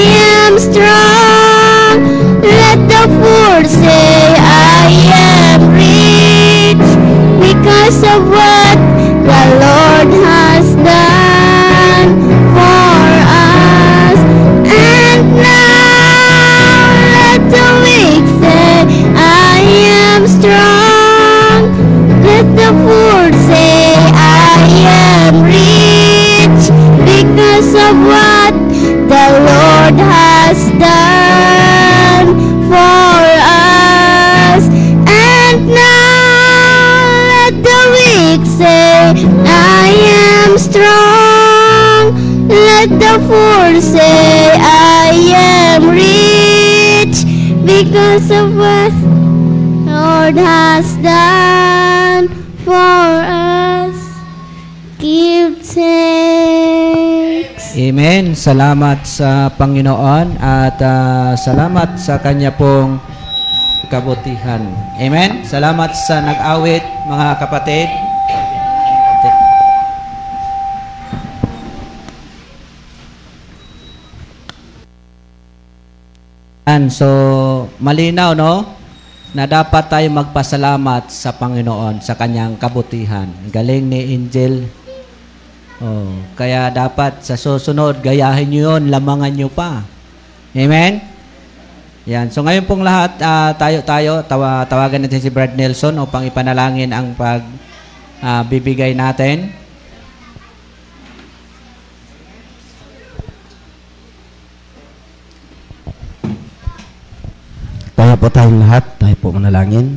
am strong. Let the poor say, I am rich, because of what the Lord has done for us. And now let the weak say, I am strong. Let the poor say, I am rich, because of what the Lord has done for us. And now let the weak say, I am strong. Let the poor say, I am rich, because of what the Lord has done for us. Give thanks. Amen. Salamat sa Panginoon at uh, salamat sa Kanya pong kabutihan. Amen. Salamat sa nag-awit, mga kapatid. And so, malinaw, no? Na dapat tayo magpasalamat sa Panginoon sa Kanyang kabutihan. Galing ni Angel. Oh, kaya dapat sa susunod, gayahin nyo yun, lamangan nyo pa. Amen? Yan. So ngayon pong lahat, uh, tayo, tayo, tawa, tawagan natin si Brad Nelson upang ipanalangin ang pagbibigay uh, natin. Tayo po tayong lahat, tayo po manalangin.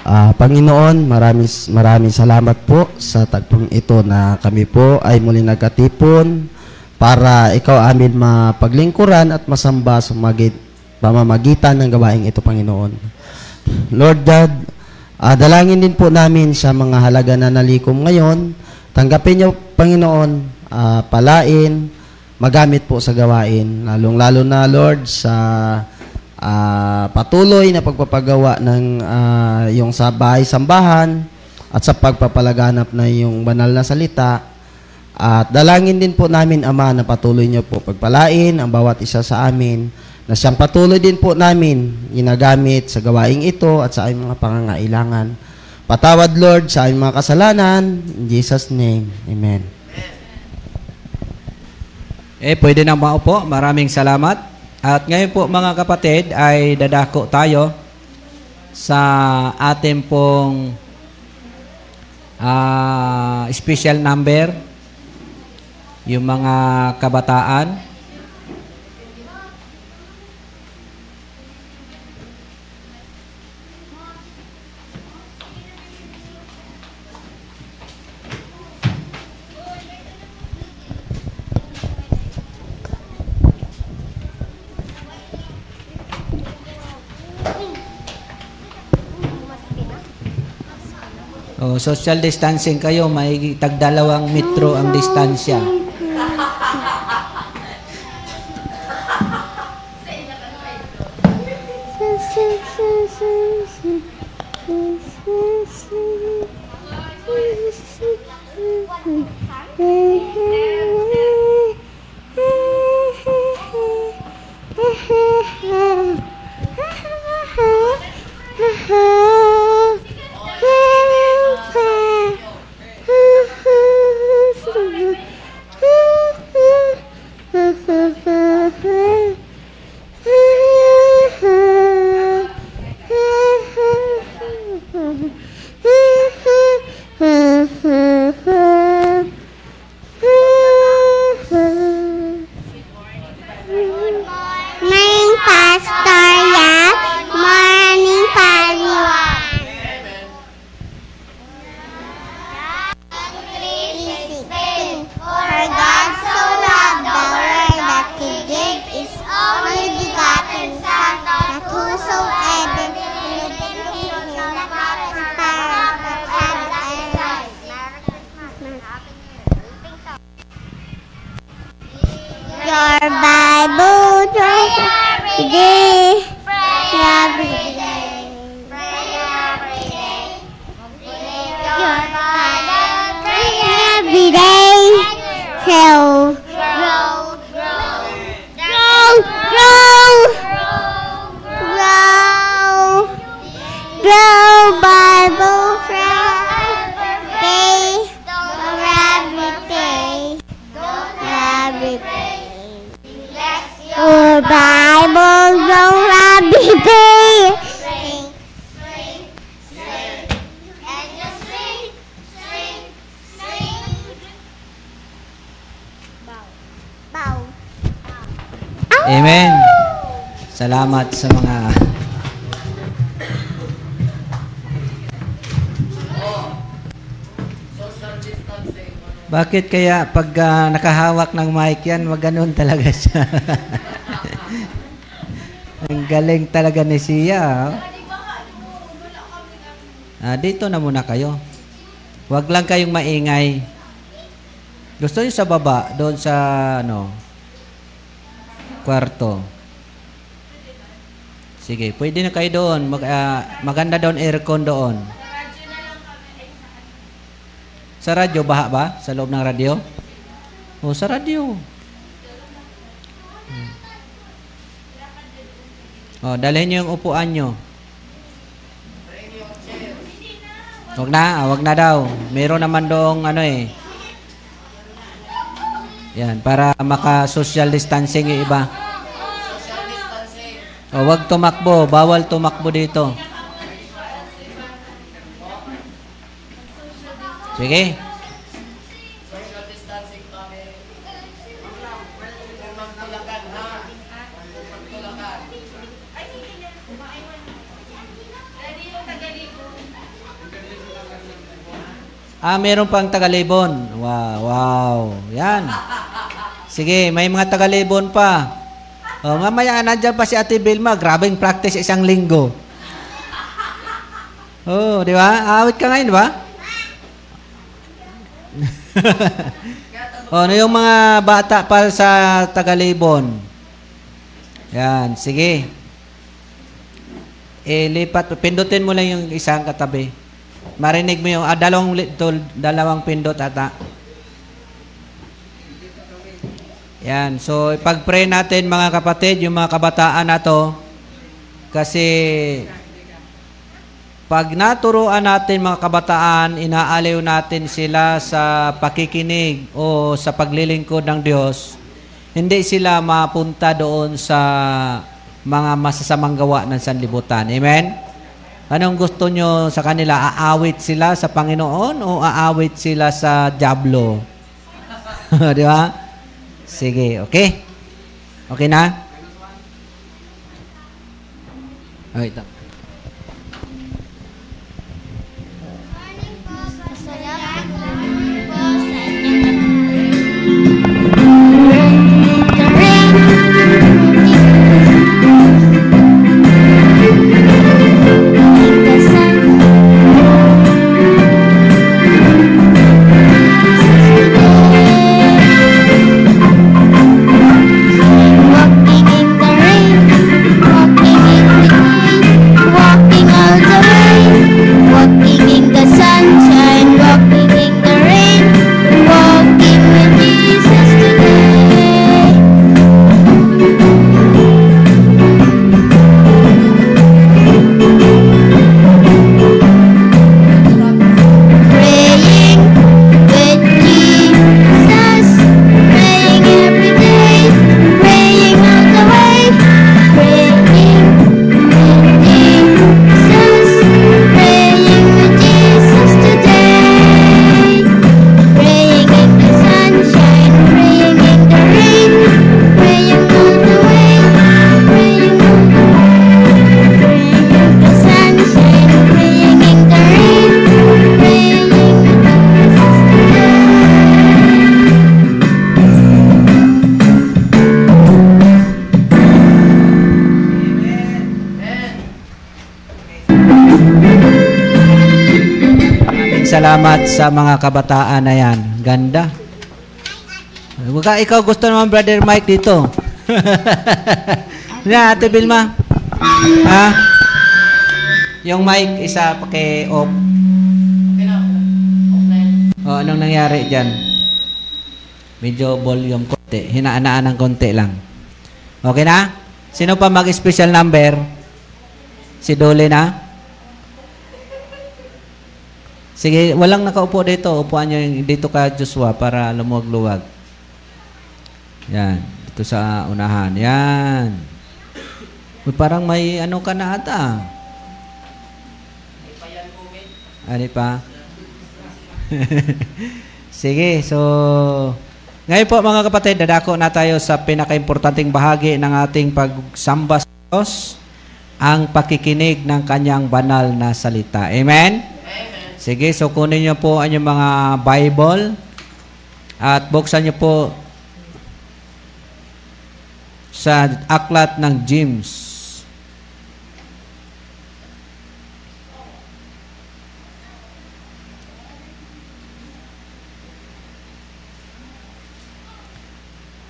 Uh, Panginoon, maraming maraming salamat po sa tagpong ito na kami po ay muli nagkatipon para Ikaw amin mapaglingkuran at masamba sa magit, pamamagitan ng gawaing ito, Panginoon. Lord God, uh, dalangin din po namin sa mga halaga na nalikom ngayon. Tanggapin niyo, Panginoon, uh, palain, magamit po sa gawain, lalong-lalo na, Lord, sa Uh, patuloy na pagpapagawa ng uh, yung sa bahay-sambahan at sa pagpapalaganap na yung banal na salita. At dalangin din po namin, Ama, na patuloy niyo po pagpalain ang bawat isa sa amin, na siyang patuloy din po namin ginagamit sa gawaing ito at sa aming mga pangangailangan. Patawad, Lord, sa aming mga kasalanan. In Jesus' name, Amen. Eh, pwede na maupo. Maraming salamat. At ngayon po, mga kapatid, ay dadako tayo sa ating pong uh, special number, yung mga kabataan. Oh, social distancing kayo, may tagdalawang metro ang distansya. Amen. Salamat sa mga Bakit kaya pag uh, nakahawak ng mic yan, wag ganun talaga siya. Ang galing talaga ni siya. Ah, dito na muna kayo. Wag lang kayong maingay. Gusto niyo sa baba, doon sa ano, kwarto. Sige, pwede na kayo doon. Mag, uh, maganda doon, aircon doon. Sa radyo, baha ba? Sa loob ng radyo? O, sa radyo. Hmm. O, dalhin nyo yung upuan nyo. Huwag na, huwag na daw. Meron naman doong ano eh. Yan, para maka-social distancing yung iba. O, huwag tumakbo. Bawal tumakbo dito. Sige. Ah, meron pang tagalibon. Wow, wow. Yan. Sige, may mga tagalibon pa. Oh, mamaya, nandiyan pa si Ate Bilma. Grabing practice isang linggo. Oh, di ba? Awit ka ngayon, di ba? O, ano yung mga bata para sa tagalibon? Yan, sige. E, lipat. Pindutin mo lang yung isang katabi. Marinig mo yung ah, dalawang, dalawang pindot ata. Yan. So, ipag-pray natin mga kapatid, yung mga kabataan na to. Kasi pag naturoan natin mga kabataan, inaaliw natin sila sa pakikinig o sa paglilingkod ng Diyos, hindi sila mapunta doon sa mga masasamang gawa ng sanlibutan. Amen? Anong gusto nyo sa kanila? Aawit sila sa Panginoon o aawit sila sa diablo? Di ba? Sige, okay? Okay na? Okay, ito. Salamat sa mga kabataan na yan. Ganda. Ikaw gusto naman, Brother Mike, dito. Na, Ate Bilma. Ha? Yung mic, isa, paki-off. O, anong nangyari dyan? Medyo volume konti. Hinaanaan ng konti lang. Okay na? Sino pa mag-special number? Si Dole na? Sige, walang nakaupo dito. Upuan nyo dito ka, Joshua, para lumuwag-luwag. Yan. Dito sa unahan. Yan. Uy, parang may ano ka na ata. Ano pa? Sige, so... Ngayon po, mga kapatid, dadako na tayo sa pinaka-importanting bahagi ng ating pagsamba sa Diyos, ang pakikinig ng Kanyang banal na salita. Amen? Sige, so kunin niyo po ang inyong mga Bible at buksan niyo po sa aklat ng James.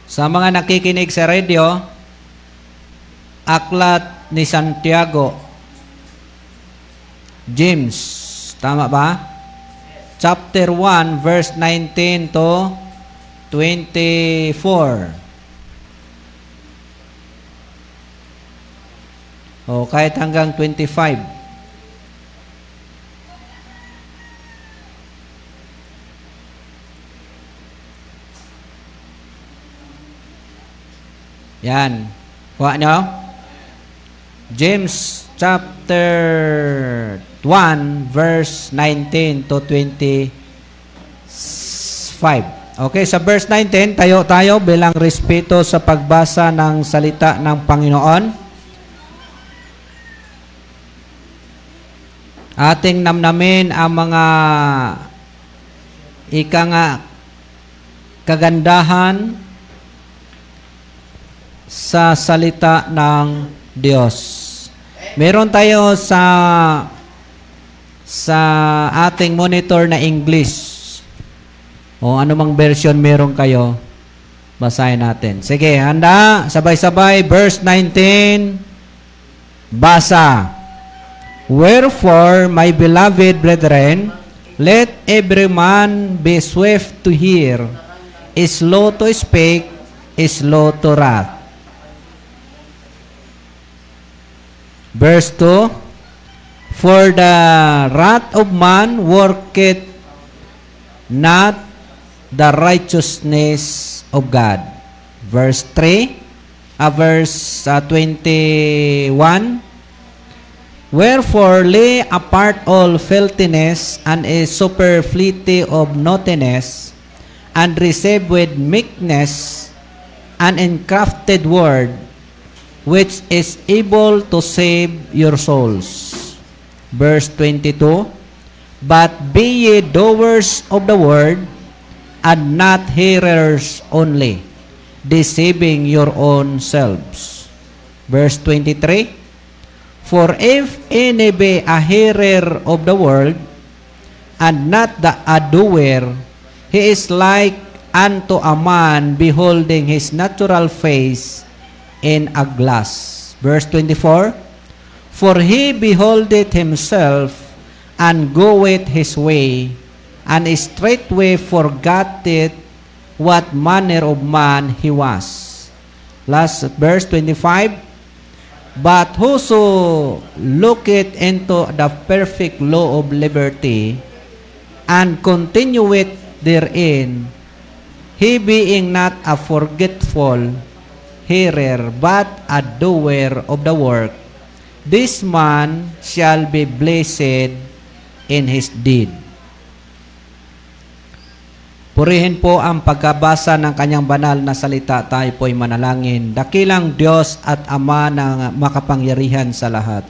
Sa mga nakikinig sa radio, aklat ni Santiago, James. Tama ba? Yes. Chapter one, verse nineteen to twenty-four. O, kahit hanggang twenty-five. Yan. Kuha nyo? James chapter one, verse nineteen to twenty-five. Okay, sa verse nineteen, tayo tayo bilang respeto sa pagbasa ng salita ng Panginoon. Ating namnamin ang mga ika nga kagandahan sa salita ng Diyos. Meron tayo sa sa ating monitor na English. O anumang version meron kayo, basahin natin. Sige, handa, sabay-sabay, verse nineteen, basa. Wherefore, my beloved brethren, let every man be swift to hear, slow to speak, slow to wrath. Verse two, for the wrath of man worketh not the righteousness of God. Verse three, uh, verse uh, twenty-one. Wherefore, lay apart all filthiness and a superfluity of naughtiness, and receive with meekness an uncrafted word, which is able to save your souls. Verse twenty-two, But be ye doers of the word, and not hearers only, deceiving your own selves. Verse twenty-three, For if any be a hearer of the word, and not the doer, he is like unto a man beholding his natural face in a glass. Verse twenty-four, For he beholdeth himself, and goeth his way, and straightway forgetteth what manner of man he was. Last verse twenty-five, But whoso looketh into the perfect law of liberty, and continueth therein, he being not a forgetful hearer, but a doer of the work, this man shall be blessed in his deed. Purihin po ang pagkabasa ng kanyang banal na salita. Tayo po'y manalangin. Dakilang Diyos at Ama ng makapangyarihan sa lahat.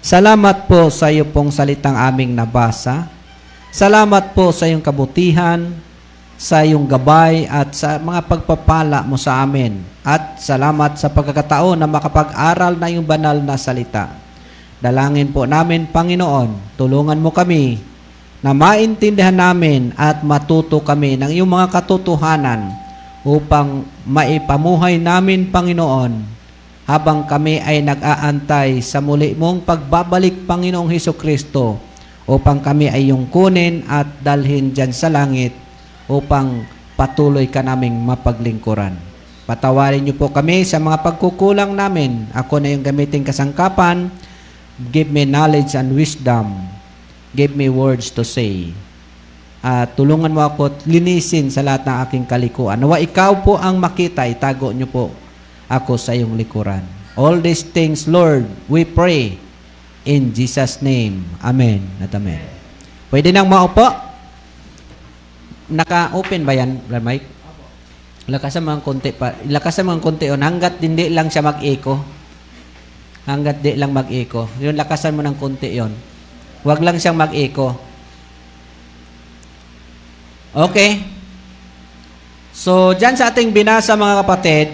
Salamat po sa iyo pong salitang aming nabasa. Salamat po sa iyong kabutihan, sa iyong gabay at sa mga pagpapala mo sa amin. At salamat sa pagkakataon na makapag-aral na iyong banal na salita. Dalangin po namin, Panginoon, tulungan mo kami na maintindihan namin at matuto kami ng iyong mga katotohanan upang maipamuhay namin, Panginoon, habang kami ay nag-aantay sa muli mong pagbabalik, Panginoong Hesukristo, upang kami ay iyong kunin at dalhin dyan sa langit upang patuloy ka naming mapaglingkuran. Patawarin niyo po kami sa mga pagkukulang namin. Ako na yung gamitin kasangkapan. Give me knowledge and wisdom. Give me words to say. At uh, tulungan mo ako at linisin sa lahat ng aking kalikuan. Nawa ikaw po ang makita, itago niyo po ako sa iyong likuran. All these things, Lord, we pray in Jesus' name. Amen at amen. Pwede nang maupo? Naka-open ba yan, Brad Mike? Lakasan mo ang konti pa. Lakasan mo ang konti on. Hanggat hindi lang siya mag-echo. Hanggat di lang mag-echo. Yun, lakasan mo ng konti yon. Huwag lang siyang mag-echo. Okay. So, dyan sa ating binasa, mga kapatid,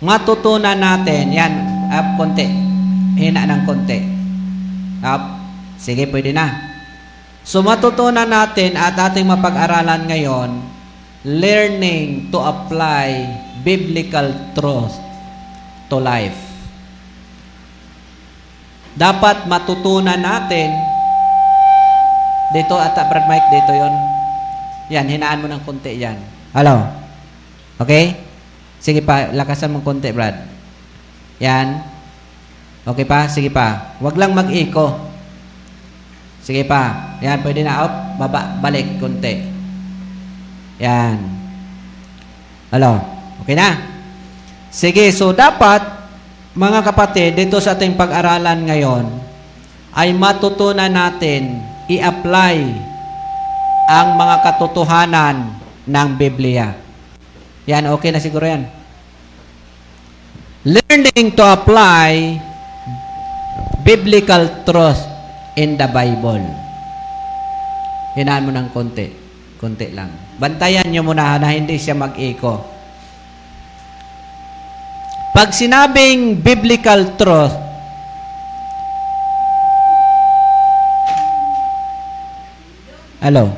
matutunan natin. Yan, up konti. Hina ng konti. Up. Sige, pwede na. So, matutunan natin at ating mapag-aralan ngayon, learning to apply biblical truth to life. Dapat matutunan natin dito at Brad Mike dito yon. Yan, hinaan mo ng konti yan. Hello. Okay? Sige pa, lakasan mo ng konti, Brad. Yan. Okay pa? Sige pa. Huwag lang mag-echo. Sige pa. Yan, pwede na. Up, baba, balik konti. Yan. Hello. Okay na? Sige, so dapat mga kapatid, dito sa ating pag-aralan ngayon, ay matutunan natin i-apply ang mga katotohanan ng Biblia. Yan, okay na siguro yan. Learning to apply biblical truth in the Bible. Hinaan mo ng konti. Konti lang. Bantayan nyo muna na hindi siya mag-echo. Pag sinabing biblical truth, hello,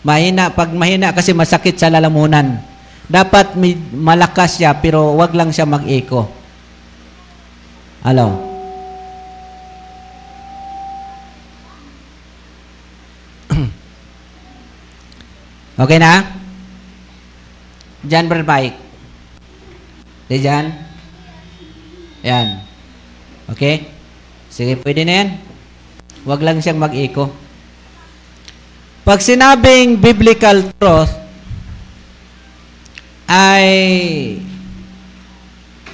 mahina, pag mahina kasi masakit sa lalamunan. Dapat may, malakas siya pero wag lang siya mag-echo. Hello. Okay na? Diyan, Brad Mike. Diyan. Yan. Okay? Sige, pwede na yan. Huwag lang siyang mag-echo. Pag sinabing biblical truth, ay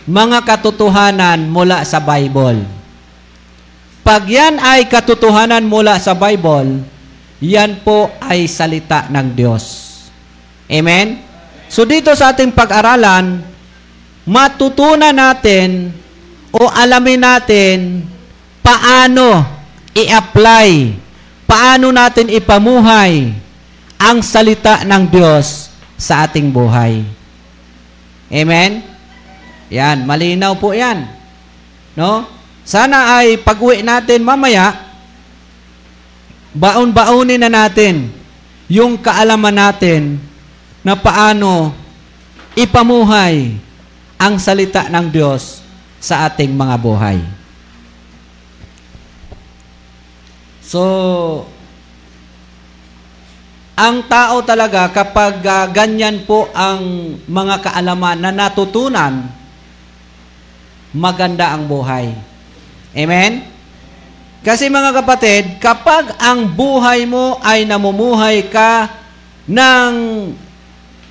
mga katotohanan mula sa Bible. Pag yan ay katotohanan mula sa Bible, yan po ay salita ng Diyos. Amen? So dito sa ating pag-aralan, matutunan natin o alamin natin paano i-apply, paano natin ipamuhay ang salita ng Diyos sa ating buhay. Amen? Yan, malinaw po yan. No? Sana ay pag-uwi natin mamaya, baon-baonin na natin yung kaalaman natin na paano ipamuhay ang salita ng Diyos sa ating mga buhay. So, ang tao talaga kapag uh, ganyan po ang mga kaalaman na natutunan, maganda ang buhay. Amen? Kasi mga kapatid, kapag ang buhay mo ay namumuhay ka ng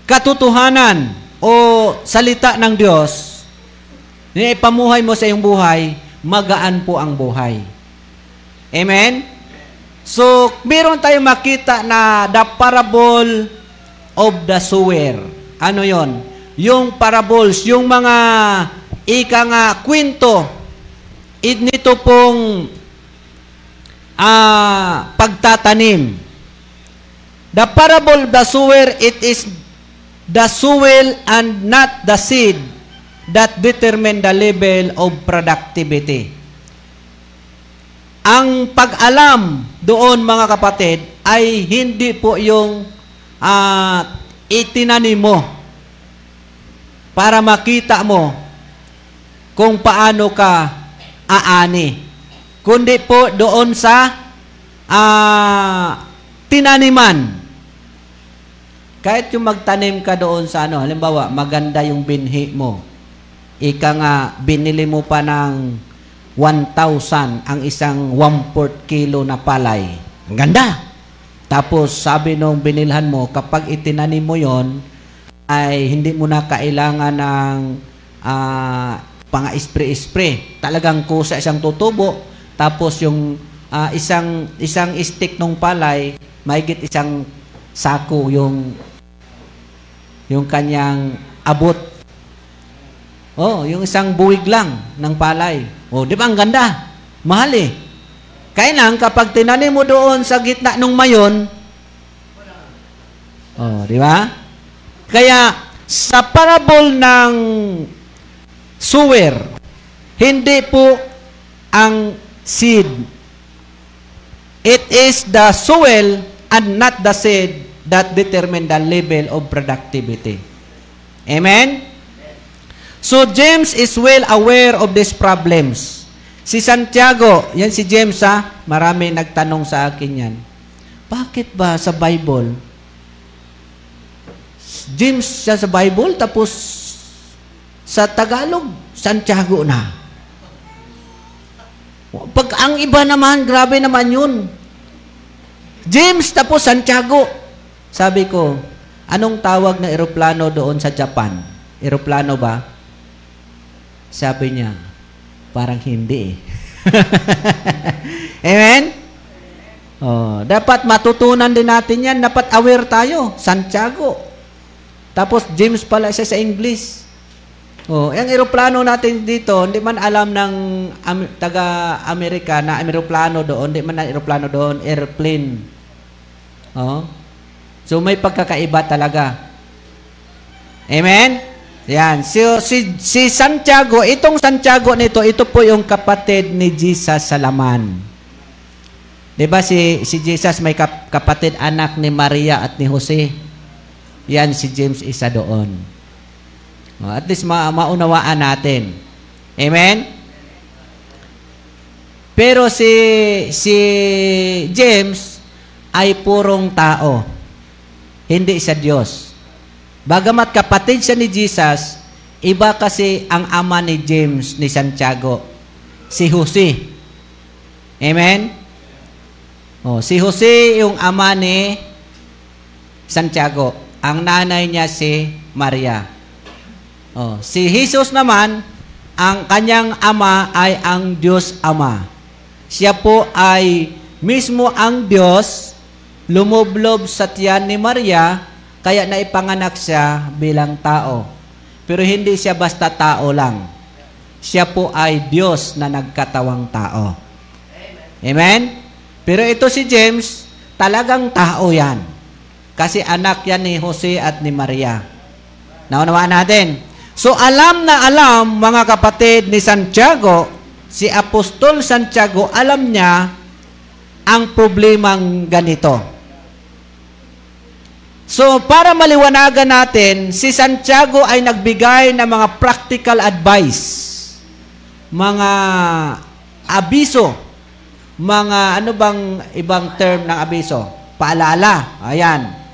katotohanan o salita ng Diyos, na ipamuhay mo sa iyong buhay, magaan po ang buhay. Amen? So, meron tayong makita na the parable of the sower. Ano yon? Yung parables, yung mga ika nga kwento, nito pong uh, pagtatanim. The parable of the sower, it is the soil and not the seed that determine the level of productivity. Ang pag-alam doon, mga kapatid, ay hindi po yung uh, itinanim mo para makita mo kung paano ka aani. Kundi po doon sa uh, tinaniman. Kahit yung magtanim ka doon sa ano, halimbawa, maganda yung binhi mo. Ika nga, binili mo pa ng one thousand ang isang one-fourth kilo na palay. Ang ganda! Tapos sabi nung binilhan mo, kapag itinanim mo yon ay hindi mo na kailangan ng uh, pang-spray-spray. Talagang kusa isang tutubo, tapos yung uh, isang, isang stick nung palay, mahigit isang sako yung yung kanyang abot. Oh, yung isang buwig lang ng palay. Oh, di ba ang ganda? Mahal eh. Kaya lang, kapag tinanim mo doon sa gitna nung mayon, oh, di ba? Kaya, sa parable ng sower, hindi po ang seed. It is the soil and not the seed that determine the level of productivity. Amen? So, James is well aware of these problems. Si Santiago, yan si James ha, marami nagtanong sa akin yan. Bakit ba sa Bible? James siya sa Bible, tapos sa Tagalog, Santiago na. Pag ang iba naman, grabe naman yun. James tapos Santiago. Sabi ko, anong tawag na eroplano doon sa Japan? Eroplano ba? Sabi niya, parang hindi eh. Amen? Oh, dapat matutunan din natin yan. Dapat aware tayo. Santiago. Tapos James pala siya sa English. Oh, yung eroplano natin dito, hindi man alam ng um, taga-Amerika na eroplano doon. Hindi man na eroplano doon. Airplane. Oh. So may pagkakaiba talaga. Amen? Yan, si, si, si Santiago, itong Santiago nito, ito po yung kapatid ni Jesus sa laman. Diba si, si Jesus may kap, kapatid anak ni Maria at ni Jose? Yan, si James isa doon. At least ma, maunawaan natin. Amen? Pero si, si James ay purong tao. Hindi sa Diyos. Bagamat kapatid siya ni Jesus, iba kasi ang ama ni James, ni Santiago, si Jose. Amen? Oh, si Jose yung ama ni Santiago. Ang nanay niya si Maria. Oh, si Jesus naman, ang kanyang ama ay ang Diyos Ama. Siya po ay mismo ang Diyos, lumublob sa tiyan ni Maria, kaya naipanganak siya bilang tao. Pero hindi siya basta tao lang. Siya po ay Diyos na nagkatawang tao. Amen? Pero ito si James, talagang tao yan. Kasi anak yan ni Jose at ni Maria. Naunawaan natin. So alam na alam, mga kapatid ni Santiago, si Apostol Santiago, alam niya ang problemang ganito. So para maliwanagan natin, si Santiago ay nagbigay ng mga practical advice, mga abiso, mga ano bang ibang term ng abiso? Paalala. Ayan.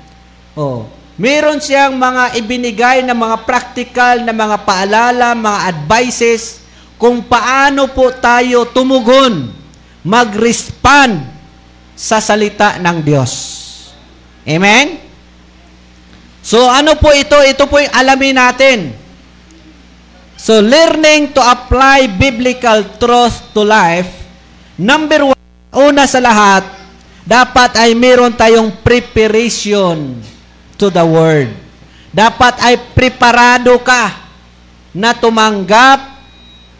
Oh, meron siyang mga ibinigay na mga practical na mga paalala, mga advices kung paano po tayo tumugon, mag-respond sa salita ng Diyos. Amen? So ano po ito? Ito po yung alamin natin. So, learning to apply biblical truth to life. Number one, una sa lahat, dapat ay meron tayong preparation to the Word. Dapat ay preparado ka na tumanggap,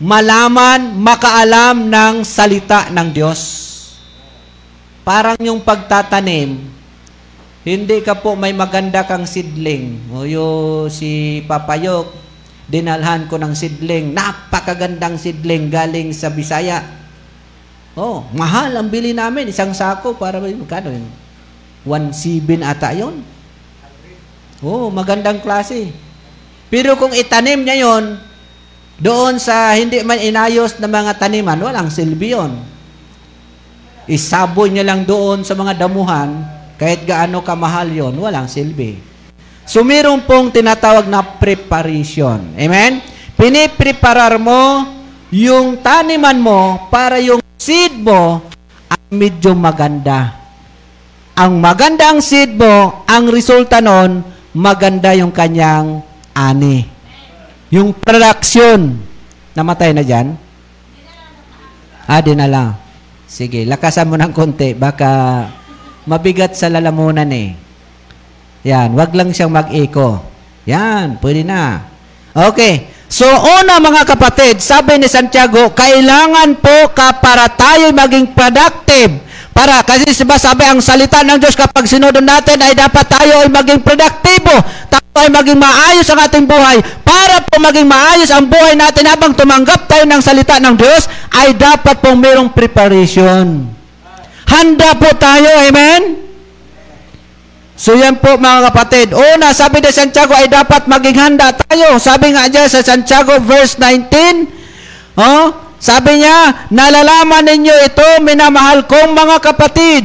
malaman, makaalam ng salita ng Diyos. Parang yung pagtatanim, hindi ka po may maganda kang sidling. O yung si Papayok, dinalhan ko ng sidling, napakagandang sidling galing sa Bisaya. Oh, mahal ang bili namin, isang sako para magkano yun? one seven ata yun. Oh, magandang klase. Pero kung itanim niya yun, doon sa hindi man inayos na mga taniman, walang silbi yun. Isaboy niya lang doon sa mga damuhan, kahit gaano kamahal yun, walang silbi. So, meron pong tinatawag na preparation. Amen? Pinipreparar mo yung taniman mo para yung seed mo ay medyo maganda. Ang maganda ang seed mo, ang resulta nun, maganda yung kanyang ani. Yung production. Namatay na dyan? Ah, dinala. Sige, lakasan mo ng konti. Baka mabigat sa lalamunan eh. Yan, wag lang siyang mag-eko. Yan, pwede na. Okay. So, una mga kapatid, sabi ni Santiago, kailangan po ka para tayo maging productive. Para, kasi diba sabi ang salita ng Diyos kapag sinunod natin ay dapat tayo ay maging produktibo. Tayo ay maging maayos ang ating buhay. Para po maging maayos ang buhay natin habang tumanggap tayo ng salita ng Diyos, ay dapat pong mayroong preparation. Handa po tayo, amen? So yan po mga kapatid. Una, sabi ni Santiago ay dapat maging handa tayo. Sabi nga dyan sa Santiago verse nineteen, oh, sabi niya, nalalaman ninyo ito, minamahal kong mga kapatid.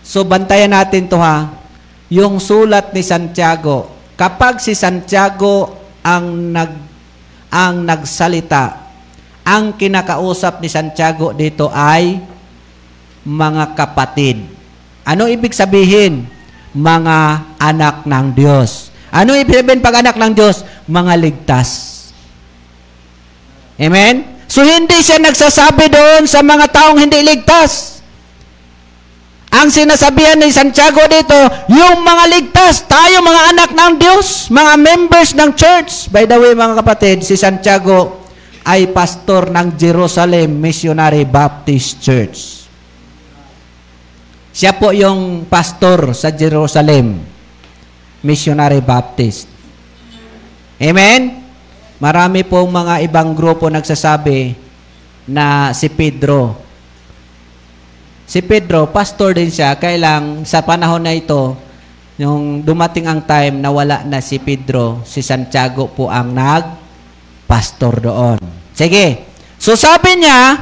So bantayan natin to ha, yung sulat ni Santiago. Kapag si Santiago ang, nag, ang nagsalita, ang kinakausap ni Santiago dito ay mga kapatid. Ano ibig sabihin? Mga anak ng Diyos. Ano ibig sabihin pag anak ng Diyos? Mga ligtas. Amen? So, hindi siya nagsasabi doon sa mga taong hindi ligtas. Ang sinasabihan ni Santiago dito, yung mga ligtas, tayo mga anak ng Diyos, mga members ng church. By the way, mga kapatid, si Santiago ay pastor ng Jerusalem Missionary Baptist Church. Siya po yung pastor sa Jerusalem, Missionary Baptist. Amen? Marami pong mga ibang grupo nagsasabi na si Pedro. Si Pedro, pastor din siya, kaya lang sa panahon na ito, yung dumating ang time na wala na si Pedro, si Santiago po ang nag-pastor doon. Sige. So sabi niya,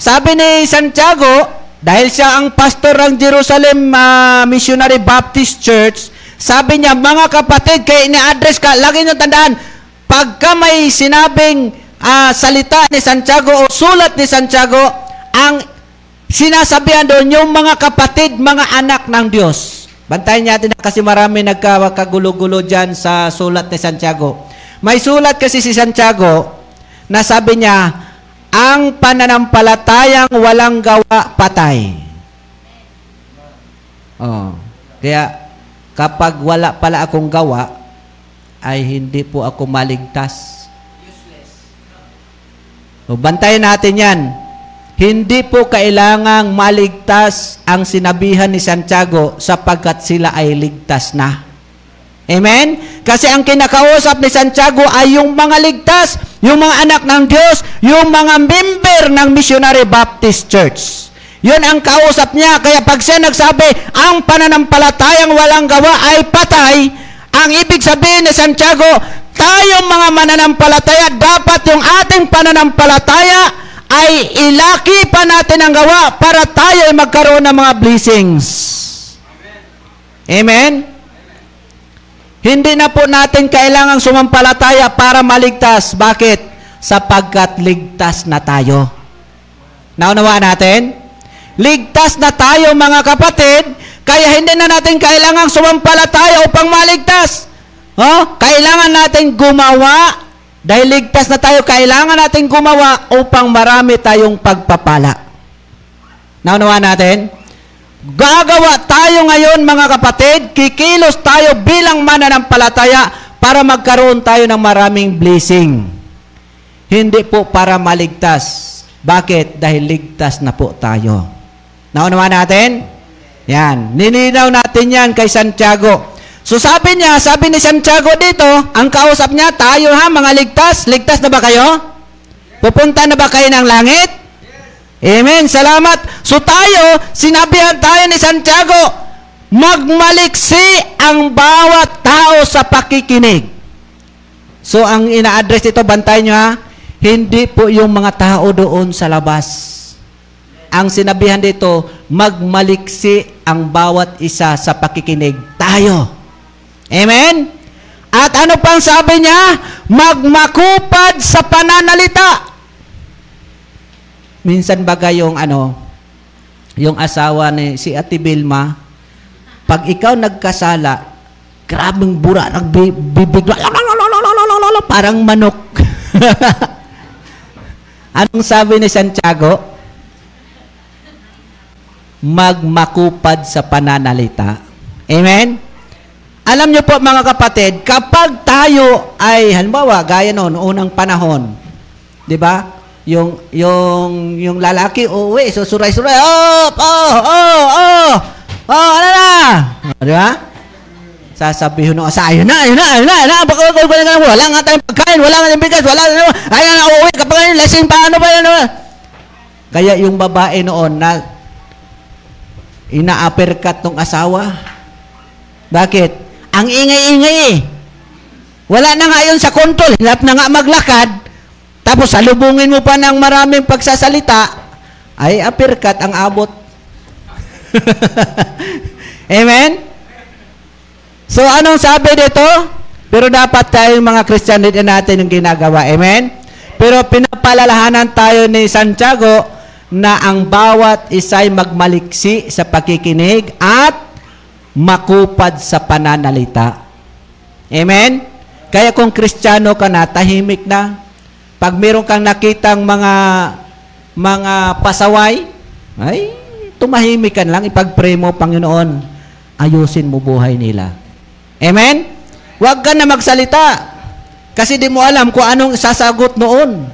sabi ni Santiago, dahil siya ang pastor ng Jerusalem uh, Missionary Baptist Church, sabi niya, mga kapatid, kaya ini-address ka, lagi niyong tandaan, pagka may sinabing uh, salita ni Santiago o sulat ni Santiago, ang sinasabihan doon yung mga kapatid, mga anak ng Diyos. Bantayan natin na kasi marami nagkakagulo-gulo dyan sa sulat ni Santiago. May sulat kasi si Santiago na sabi niya, ang pananampalatayang walang gawa patay. Oh. Kaya kapag wala pala akong gawa, ay hindi po ako maligtas. So, bantayan natin yan. Hindi po kailangang maligtas ang sinabihan ni Santiago sapagkat sila ay ligtas na. Amen? Kasi ang kinakausap ni Santiago ay yung mga ligtas, yung mga anak ng Diyos, yung mga member ng Missionary Baptist Church. Yun ang kausap niya. Kaya pag siya nagsabi, ang pananampalatayang walang gawa ay patay, ang ibig sabihin ni Santiago, tayong mga mananampalataya, dapat yung ating pananampalataya ay ilaki pa natin ang gawa para tayo ay magkaroon ng mga blessings. Amen? Amen? Hindi na po natin kailangang sumampalataya para maligtas. Bakit? Sapagkat ligtas na tayo. Naunawaan natin? Ligtas na tayo, mga kapatid, kaya hindi na natin kailangang sumampalataya upang maligtas. Oh, kailangan natin gumawa dahil ligtas na tayo, kailangan natin gumawa upang marami tayong pagpapala. Naunawa natin? Gagawa tayo ngayon, mga kapatid, kikilos tayo bilang mananampalataya para magkaroon tayo ng maraming blessing. Hindi po para maligtas. Bakit? Dahil ligtas na po tayo. Naunawa natin? Yan. Nilinaw natin yan kay Santiago. So sabi niya, sabi ni Santiago dito, ang kausap niya, tayo ha, mga ligtas, ligtas na ba kayo? Pupunta na ba kayo ng langit? Amen, salamat. So tayo, sinabihan tayo ni Santiago, magmaliksi ang bawat tao sa pakikinig. So ang ina-address ito, bantay niyo ha, hindi po yung mga tao doon sa labas. Ang sinabihan dito, magmaliksi ang bawat isa sa pakikinig. Tayo. Amen? At ano pang sabi niya? Magmakupad sa pananalita. Minsan bagay yung ano, yung asawa ni si Ate Bilma, pag ikaw nagkasala, grabing bura, nagbibigla, parang manok. Anong sabi ni Santiago? Magmakupad sa pananalita. Amen? Alam niyo po, mga kapatid, kapag tayo ay, halimbawa, gaya noon, unang panahon, di ba? Yung, yung, yung lalaki, uuwi, susuray-suray, oh, oh, oh, oh, oh, ano na? Di ba? Sasabihin nung asa, ayun na, ayun na, ayun na, ayun na, wala nga tayong pagkain, wala nga tayong bigas, wala nga tayong, ayun na, uuwi, kapag ayun, lesson pa, ano ba yun? Kaya yung babae noon na ina-uppercut ng asawa, bakit? Ang ingay-ingay eh. Wala na nga yun sa control. Hirap na nga maglakad. Tapos salubungin mo pa ng maraming pagsasalita. Ay, uppercut ang abot. Amen? So, anong sabi dito? Pero dapat tayong mga Christian din natin yung ginagawa. Amen? Pero pinapalalahanan tayo ni Santiago na ang bawat isa'y magmaliksi sa pakikinig at makupad sa pananalita. Amen? Kaya kung Kristiyano ka na, tahimik na. Pag meron kang nakitang mga mga pasaway, ay, tumahimik ka lang, ipag-pray mo, Panginoon, ayusin mo buhay nila. Amen? Huwag ka na magsalita. Kasi di mo alam kung anong sasagot noon.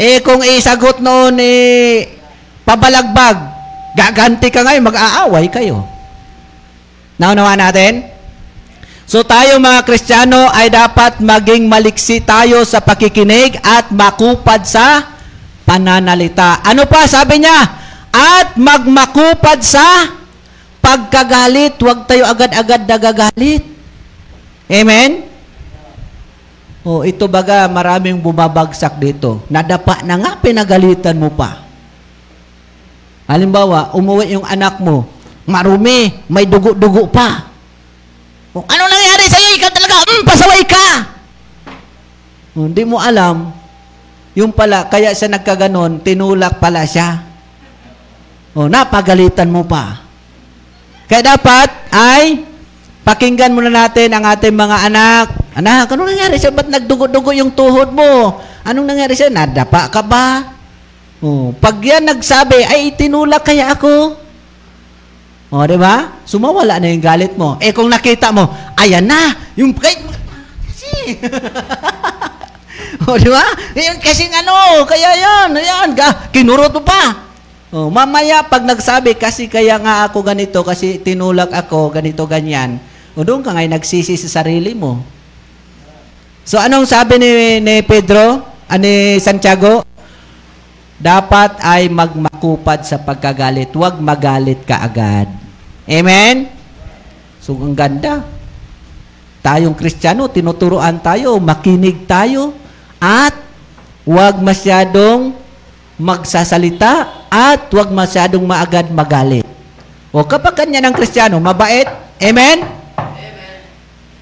Eh, kung isagot noon, eh, pabalagbag, gaganti ka ngayon, mag-aaway kayo. Naunawa natin? So tayo mga Kristiyano ay dapat maging maliksi tayo sa pakikinig at makupad sa pananalita. Ano pa sabi niya? At magmakupad sa pagkagalit. Huwag tayo agad-agad nagagalit. Amen? O, ito baga maraming bumabagsak dito. Nadapa na nga, pinagalitan mo pa. Halimbawa, umuwi yung anak mo. Marumi, may dugo-dugo pa. O, ano nangyari sa'yo? Ikaw talaga, mm, pasaway ka! O, hindi mo alam, yung pala, kaya siya nagkaganon, tinulak pala siya. O, napagalitan mo pa. Kaya dapat ay, pakinggan muna natin ang ating mga anak. Anak, ano nangyari sa'yo? Ba't nagdugo-dugo yung tuhod mo? Anong nangyari siya? Nadapa ka ba? Oh, pag yan nagsabi, ay itinulak kaya ako? O, di ba? Sumawala na yung galit mo. Eh, kung nakita mo, ayan na, yung kahit mga, kasi. O, di ba? Ngayon, kasing ano, kaya yan, ayan, kinuruto pa. O, mamaya, pag nagsabi, kasi kaya nga ako ganito, kasi tinulak ako, ganito, ganyan. O, doon ka ngayon, nagsisi sa sarili mo. So, anong sabi ni, ni Pedro, ah, ni Santiago? Dapat ay magmakupad sa pagkagalit. Huwag magalit ka agad. Amen? So, ang ganda. Tayong Kristiyano, tinuturoan tayo, makinig tayo, at huwag masyadong magsasalita, at huwag masyadong maagad magalit. O, kapag kanya ng Kristiyano, mabait. Amen? Amen.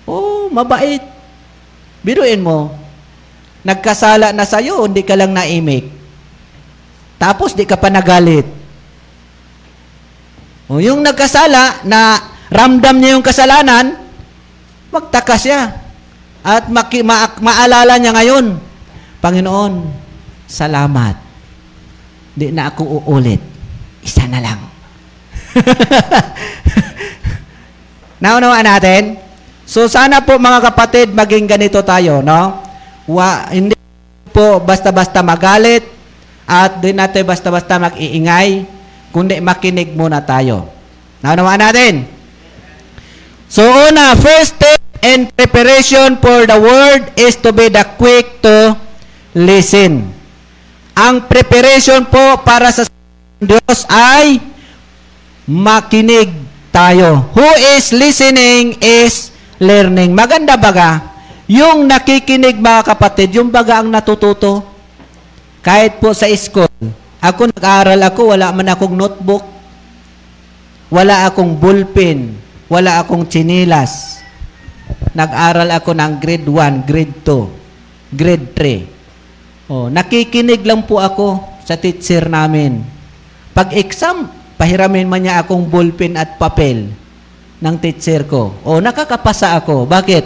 O, mabait. Biruin mo, nagkasala na sa'yo, hindi ka lang naimik. Tapos, di ka pa nagalit. O, yung nagkasala, na ramdam niya yung kasalanan, magtaka siya. At maki, ma, maalala niya ngayon, Panginoon, salamat. Di na ako uulit. Isa na lang. Naunawaan natin? So, sana po mga kapatid, maging ganito tayo, no? Wa, hindi po basta-basta magalit, at din natin basta-basta mag-iingay, kundi makinig muna tayo. Naunawaan natin? So, una, first step in preparation for the word is to be the quick to listen. Ang preparation po para sa Diyos ay makinig tayo. Who is listening is learning. Maganda baga, yung nakikinig mga kapatid, yung baga ang natututo. Kahit po sa school, ako nag-aaral ako, wala man akong notebook, wala akong bullpen, wala akong chinilas. Nag-aaral ako ng grade one, grade two, grade three. Oh, nakikinig lang po ako sa teacher namin. Pag-exam, pahiramin man niya akong bullpen at papel ng teacher ko. Oh, nakakapasa ako. Bakit?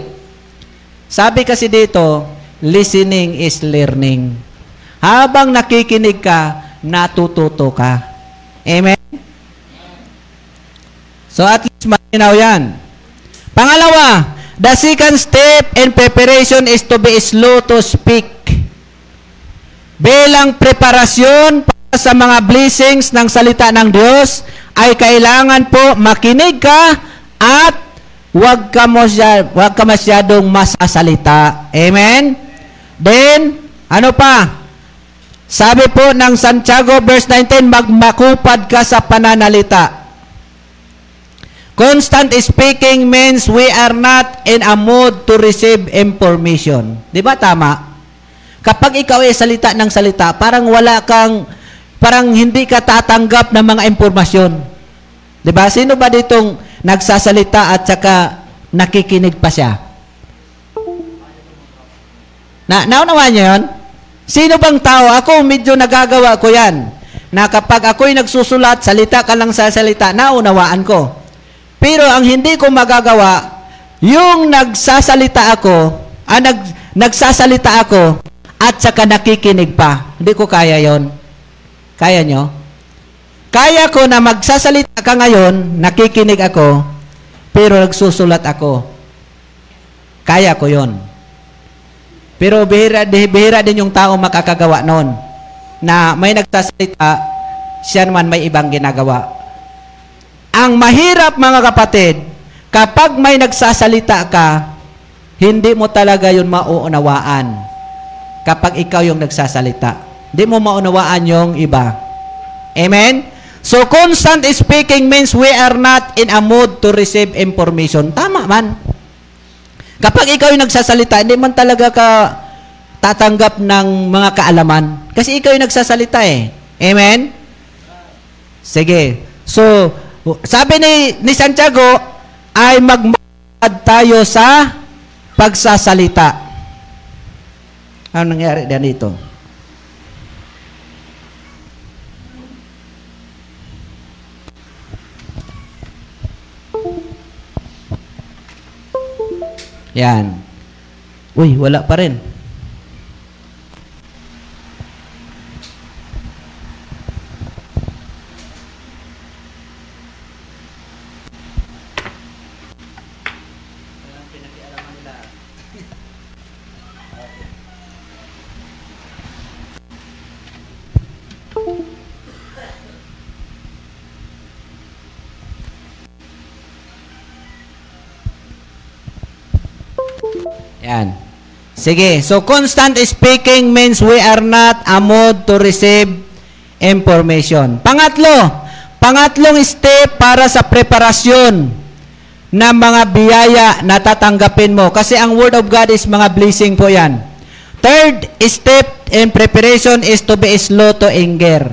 Sabi kasi dito, listening is learning. Habang nakikinig ka, natututo ka. Amen? So at least malinaw yan. Pangalawa, the second step in preparation is to be slow to speak. Bilang preparasyon para sa mga blessings ng salita ng Diyos, ay kailangan po makinig ka at huwag ka masyadong, huwag ka masyadong masasalita. Amen? Then, ano pa? Sabi po ng Santiago verse nineteen, magmakupad ka sa pananalita. Constant speaking means we are not in a mood to receive information. Di ba tama? Kapag ikaw ay salita ng salita, parang wala kang, parang hindi ka tatanggap ng mga impormasyon. Di ba? Sino ba ditong nagsasalita at saka nakikinig pa siya? Na, naunawaan niyo yun? Sino bang tao? Ako, medyo nagagawa ko yan. Na kapag ako'y nagsusulat, salita ka lang sa salita, naunawaan ko. Pero ang hindi ko magagawa, yung nagsasalita ako, ah, nag, nagsasalita ako, at saka nakikinig pa. Hindi ko kaya yon. Kaya nyo? Kaya ko na magsasalita ka ngayon, nakikinig ako, pero nagsusulat ako. Kaya ko yon. Pero bihira, bihira din yung tao makakagawa noon na may nagsasalita, siya naman may ibang ginagawa. Ang mahirap mga kapatid, kapag may nagsasalita ka, hindi mo talaga yun mauunawaan kapag ikaw yung nagsasalita. Hindi mo mauunawaan yung iba. Amen? So, constant speaking means we are not in a mood to receive information. Tama man. Kapag ikaw yung nagsasalita, hindi man talaga ka tatanggap ng mga kaalaman. Kasi ikaw yung nagsasalita eh. Amen? Sige. So, sabi ni, ni Santiago, ay magmakupad tayo sa pagsasalita. Ano nangyari na dito? Yan. Uy, wala pa rin. Yan. Sige. So, constant speaking means we are not amod to receive information. Pangatlo. Pangatlong step para sa preparasyon ng mga biyaya na tatanggapin mo. Kasi ang Word of God is mga blessing po yan. Third step in preparation is to be slow to anger.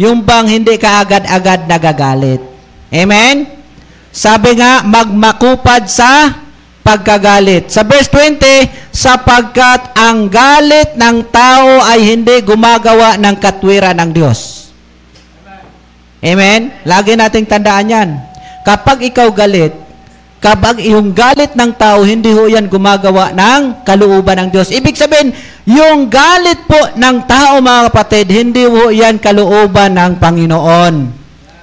Yung bang hindi ka agad-agad nagagalit. Amen? Sabi nga, magmakupad sa pagkagalit. Sa verse twenty, sapagkat ang galit ng tao ay hindi gumagawa ng katwiran ng Diyos. Amen? Lagi nating tandaan yan. Kapag ikaw galit, kapag yung galit ng tao, hindi ho yan gumagawa ng kalooban ng Diyos. Ibig sabihin, yung galit po ng tao, mga kapatid, hindi ho yan kalooban ng Panginoon.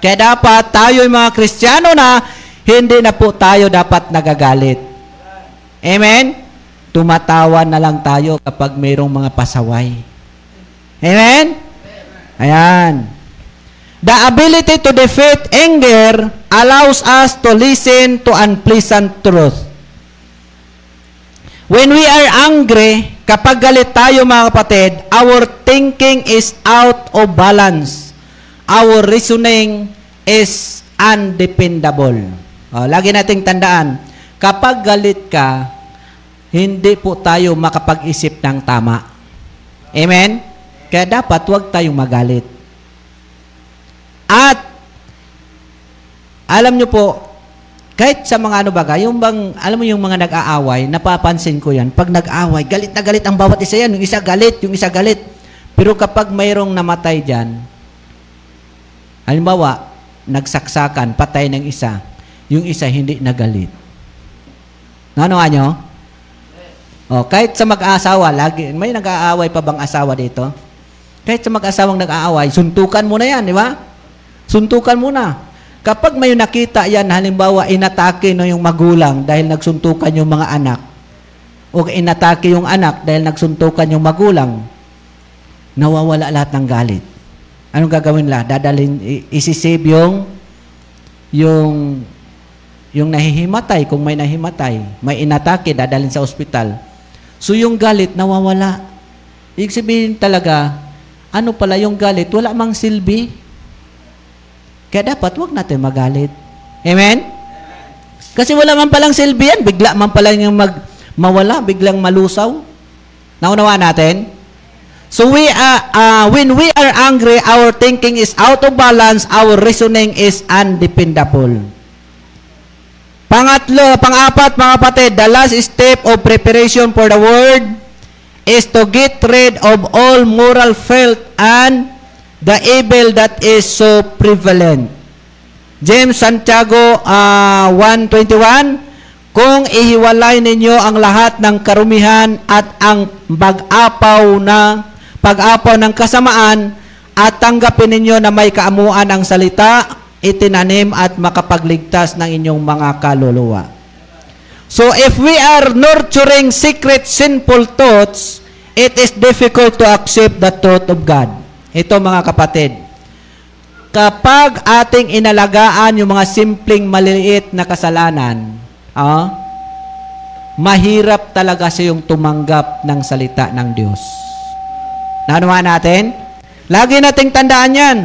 Kaya dapat tayo, yung mga Kristiyano na, hindi na po tayo dapat nagagalit. Amen? Tumatawa na lang tayo kapag mayroong mga pasaway. Amen? Ayan. The ability to defeat anger allows us to listen to unpleasant truth. When we are angry, kapag galit tayo mga kapatid, our thinking is out of balance. Our reasoning is undependable. O, lagi nating tandaan, kapag galit ka, hindi po tayo makapag-isip ng tama. Amen? Kaya dapat huwag tayong magalit. At, alam nyo po, kahit sa mga ano ba, yung bang, alam mo yung mga nag-aaway, napapansin ko yan, pag nag-aaway, galit na galit ang bawat isa yan, yung isa galit, yung isa galit. Pero kapag mayroong namatay dyan, halimbawa, nagsaksakan, patay ng isa, yung isa hindi nagalit. Ano nga nyo? O, kahit sa mag-asawa, lagi, may nag-aaway pa bang asawa dito? Kahit sa mag-asawang nag-aaway, suntukan muna yan, di ba? Suntukan muna. Kapag may nakita yan, halimbawa, inatake no yung magulang dahil nagsuntukan yung mga anak o inatake yung anak dahil nagsuntukan yung magulang, nawawala lahat ng galit. Anong gagawin la? Dadalhin, isisave yung yung yung nahihimatay, kung may nahimatay, may inatake, dadalhin sa ospital. So yung galit, nawawala. Ibig sabihin talaga, ano pala yung galit? Wala mang silbi. Kaya dapat huwag natin magalit. Amen? Kasi wala man palang silbi yan. Bigla man pala yung mag, mawala, biglang malusaw. Naunawa natin? So we are, uh, when we are angry, our thinking is out of balance, our reasoning is undependable. Pangatlo, pang-apat, mga kapatid, the last step of preparation for the word is to get rid of all moral filth and the evil that is so prevalent. James, Santiago uh, one twenty-one, kung ihiwalay ninyo ang lahat ng karumihan at ang pag-apaw na pag-apaw ng kasamaan at tanggapin ninyo na may kaamuan ang salita, itinanim at makapagligtas ng inyong mga kaluluwa. So if we are nurturing secret sinful thoughts, it is difficult to accept the truth of God. Ito mga kapatid, kapag ating inalagaan yung mga simpleng maliliit na kasalanan, ah, mahirap talaga siyang tumanggap ng salita ng Diyos. Nanuha natin? Lagi nating tandaan yan.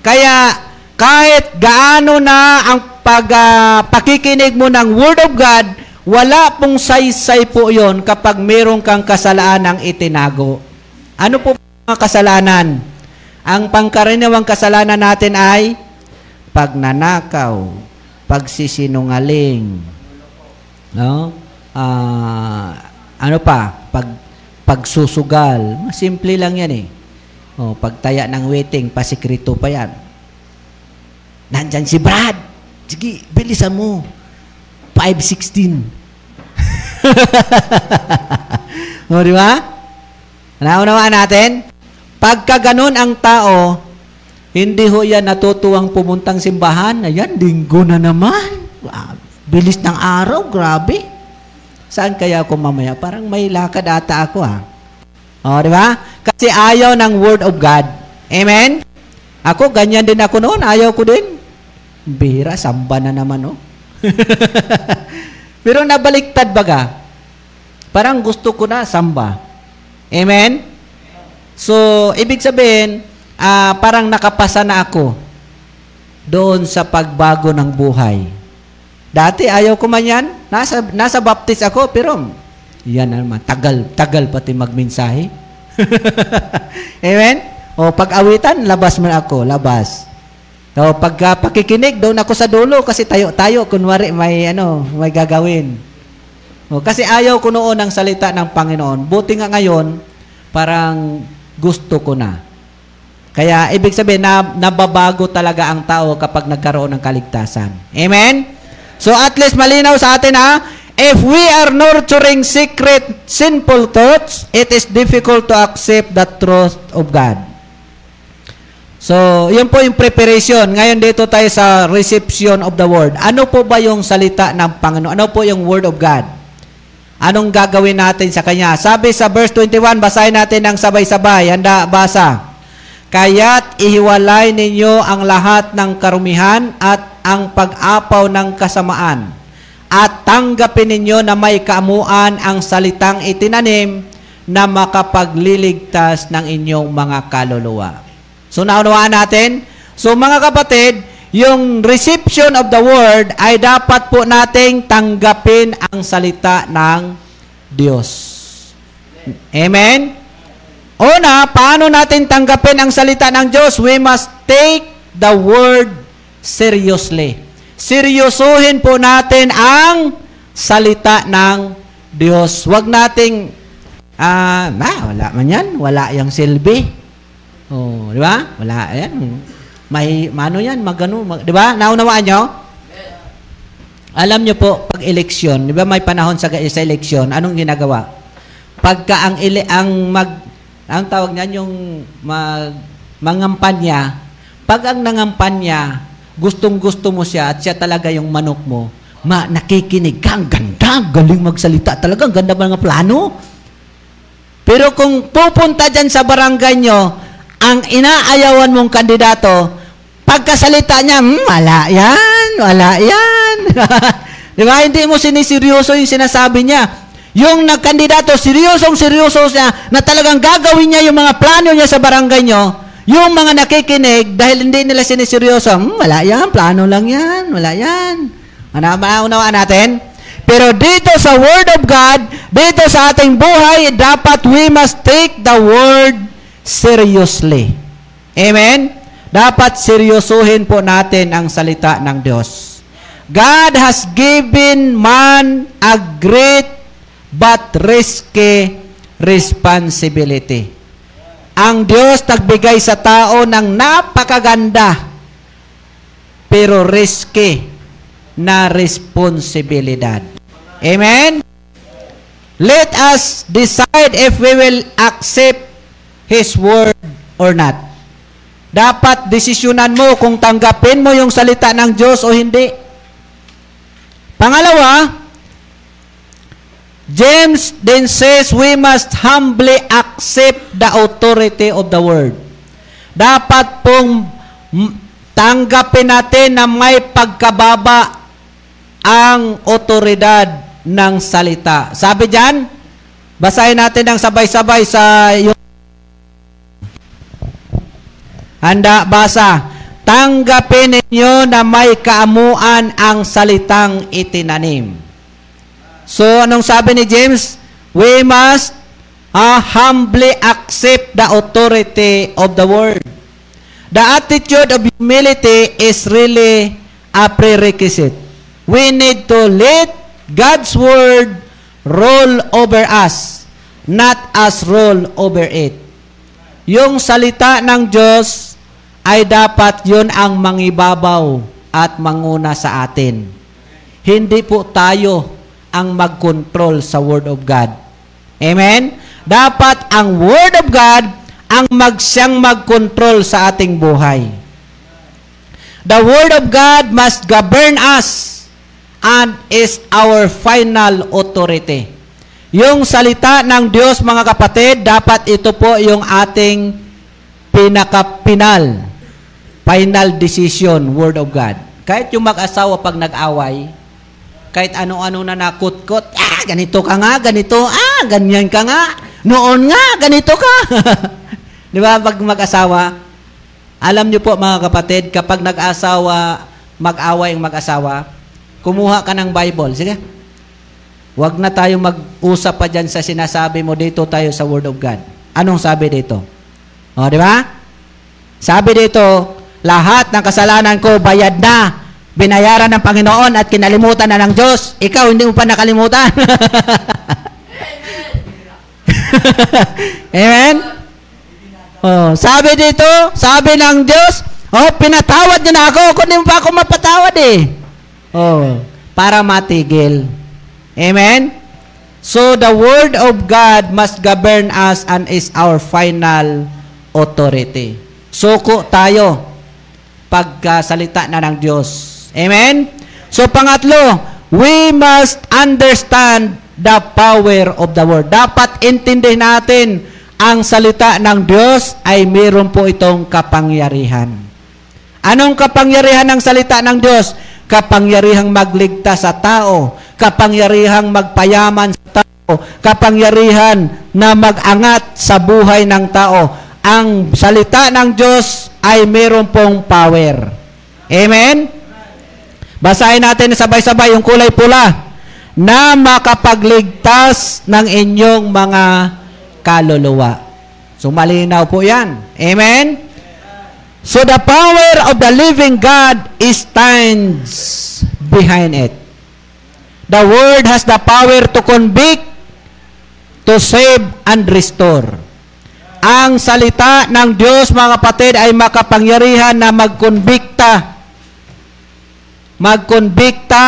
Kaya kahit gaano na ang pag, uh, pakikinig mo ng Word of God, wala pong saysay po yon kapag meron kang kasalanang itinago. Ano po mga kasalanan? Ang pangkaraniwang kasalanan natin ay pagnanakaw, pagsisinungaling, no? Uh, ano pa? Pag, pagsusugal. Simple lang yan eh. O, pagtaya ng waiting, pasikrito pa yan. Nandyan si Brad. Sige, bilisan mo. five sixteen. O, di ba? Naunawaan natin? Pagka ganun ang tao, hindi ho yan natutuwang pumuntang simbahan. Ayan, linggo na naman. Bilis ng araw, grabe. Saan kaya ako mamaya? Parang may lakad ata ako ha. O, di ba? Kasi ayaw ng Word of God. Amen? Ako, ganyan din ako noon. Ayaw ko din. Bira, samba na naman, no? Pero nabaliktad baga. Parang gusto ko na samba. Amen? So, ibig sabihin, uh, parang nakapasa na ako doon sa pagbago ng buhay. Dati, ayaw ko man yan. Nasa, nasa baptist ako, pero yan naman, tagal, tagal pati magmensahe. Amen? O, pag-awitan, labas man ako, labas. So, pagka pakikinig, doon ako sa dulo kasi tayo-tayo, kunwari may, ano, may gagawin. O, kasi ayaw ko noon ang salita ng Panginoon. Buti nga ngayon, parang gusto ko na. Kaya, ibig sabihin, na, nababago talaga ang tao kapag nagkaroon ng kaligtasan. Amen? So, at least malinaw sa atin ha, if we are nurturing secret sinful thoughts, it is difficult to accept the truth of God. So, yun po yung preparation. Ngayon dito tayo sa reception of the Word. Ano po ba yung salita ng Panginoon? Ano po yung Word of God? Anong gagawin natin sa Kanya? Sabi sa verse twenty-one, basahin natin ng sabay-sabay. Handa, basa. Kaya't ihiwalay ninyo ang lahat ng karumihan at ang pag-apaw ng kasamaan. At tanggapin ninyo na may kaamuan ang salitang itinanim na makapagliligtas ng inyong mga kaluluwa. So, naunawaan natin. So, mga kapatid, yung reception of the Word ay dapat po nating tanggapin ang salita ng Diyos. Amen? Una, paano natin tanggapin ang salita ng Diyos? We must take the Word seriously. Seryosuhin po natin ang salita ng Diyos. Huwag nating, ah, uh, wala man yan, wala yung silbi. Oh, di ba? Wala yan. May ano yan, magano, mag, di ba? Naunawaan nyo? Alam nyo po, pag eleksyon, di ba may panahon sa sa eleksyon, anong ginagawa? Pagka ang ele, ang mag ang tawag niyan yung mag mangampanya, pag ang nangampanya, gustong-gusto mo siya at siya talaga yung manok mo, ma nakikinig ka, ang ganda, galing magsalita talaga, ang ganda ba ng plano? Pero kung pupunta diyan sa barangay nyo, ang inaayawan mong kandidato, pagkasalita niya, hmm, wala yan, wala yan. Di ba? Hindi mo siniseryoso yung sinasabi niya. Yung nagkandidato, seryosong-seryoso siya na talagang gagawin niya yung mga plano niya sa barangay niyo, yung mga nakikinig, dahil hindi nila siniseryoso, hmm, wala yan, plano lang yan, wala yan. Ano, maunawaan natin? Pero dito sa Word of God, dito sa ating buhay, dapat we must take the Word seriously. Amen? Dapat seryosuhin po natin ang salita ng Diyos. God has given man a great but risky responsibility. Ang Diyos nagbigay sa tao ng napakaganda pero risky na responsibilidad. Amen? Let us decide if we will accept His Word or not. Dapat desisyonan mo kung tanggapin mo yung salita ng Diyos o hindi. Pangalawa, James then says we must humbly accept the authority of the Word. Dapat pong tanggapin natin na may pagkababa ang otoridad ng salita. Sabi dyan, basahin natin ng sabay-sabay sa Handa, basa. Tanggapin ninyo na may kaamuan ang salitang itinanim. So, anong sabi ni James? We must uh, humbly accept the authority of the Word. The attitude of humility is really a prerequisite. We need to let God's Word rule over us, not us rule over it. Yung salita ng Diyos ay dapat yun ang mangibabaw at manguna sa atin. Hindi po tayo ang mag-control sa Word of God. Amen? Dapat ang Word of God ang magsiyang mag-control sa ating buhay. The Word of God must govern us and is our final authority. Yung salita ng Diyos, mga kapatid, dapat ito po yung ating pinaka-pinal. Final decision, Word of God. Kahit yung mag-asawa pag nag-away, kahit ano-ano na nakutkot, ah, ganito ka nga, ganito, ah, ganyan ka nga. Noon nga, ganito ka. Di ba, pag mag-asawa, alam niyo po mga kapatid, kapag nag-asawa, mag-away ang mag-asawa, kumuha ka ng Bible. Sige, huwag na tayo mag-usap pa dyan sa sinasabi mo, dito tayo sa Word of God. Anong sabi dito? O, di ba? Sabi dito, lahat ng kasalanan ko, bayad na. Binayaran ng Panginoon at kinalimutan na ng Diyos. Ikaw, hindi mo pa nakalimutan. Amen? Oh, sabi dito, sabi ng Diyos, oh, pinatawad niya na ako, kundi mo pa ako mapatawad eh. Oh, para matigil. Amen? So, the Word of God must govern us and is our final authority. Suko tayo pagkasalita na ng Diyos. Amen? So, pangatlo, we must understand the power of the Word. Dapat intindihin natin ang salita ng Diyos ay mayroon po itong kapangyarihan. Anong kapangyarihan ng salita ng Diyos? Kapangyarihang magligtas sa tao. Kapangyarihang magpayaman sa tao. Kapangyarihan na magangat sa buhay ng tao. Ang salita ng Diyos ay mayroon pong power. Amen? Basahin natin sabay-sabay yung kulay pula na makapagligtas ng inyong mga kaluluwa. So, malinaw po yan. Amen? So, the power of the living God stands behind it. The Word has the power to convict, to save, and restore. Ang salita ng Diyos, mga kapatid, ay makapangyarihan na magkonbikta. Magkonbikta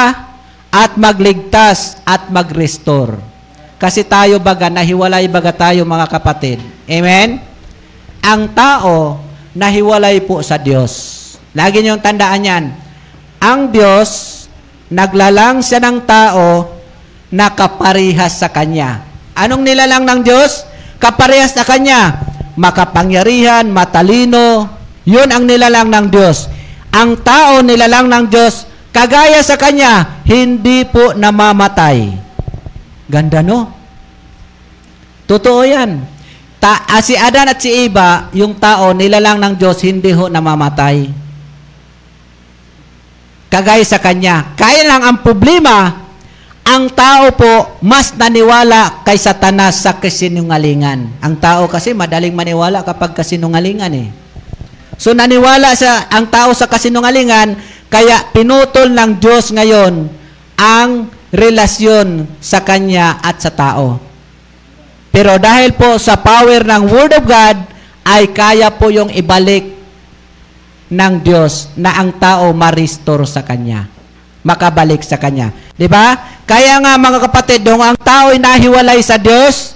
at magligtas at mag-restore. Kasi tayo baga, nahiwalay baga tayo, mga kapatid. Amen? Ang tao, nahiwalay po sa Diyos. Lagi niyong tandaan yan. Ang Diyos, naglalang siya ng tao, nakaparihas sa Kanya. Anong nilalang ng Diyos? Kaparehas na Kanya, makapangyarihan, matalino, yun ang nilalang ng Diyos. Ang tao nilalang ng Diyos, kagaya sa Kanya, hindi po namamatay. Ganda, no? Totoo yan. Ta- si Adan at si Eva, yung tao nilalang ng Diyos, hindi ho namamatay. Kagaya sa Kanya. Kaya lang ang problema, ang tao po, mas naniwala kay Satanas sa kasinungalingan. Ang tao kasi, madaling maniwala kapag kasinungalingan eh. So, naniwala sa, ang tao sa kasinungalingan, kaya pinutol ng Diyos ngayon ang relasyon sa Kanya at sa tao. Pero dahil po sa power ng Word of God, ay kaya po yung ibalik ng Diyos na ang tao ma-restore sa Kanya. Makabalik sa Kanya. Di ba? Kaya nga mga kapatid, nung ang tao ay nahiwalay sa Diyos,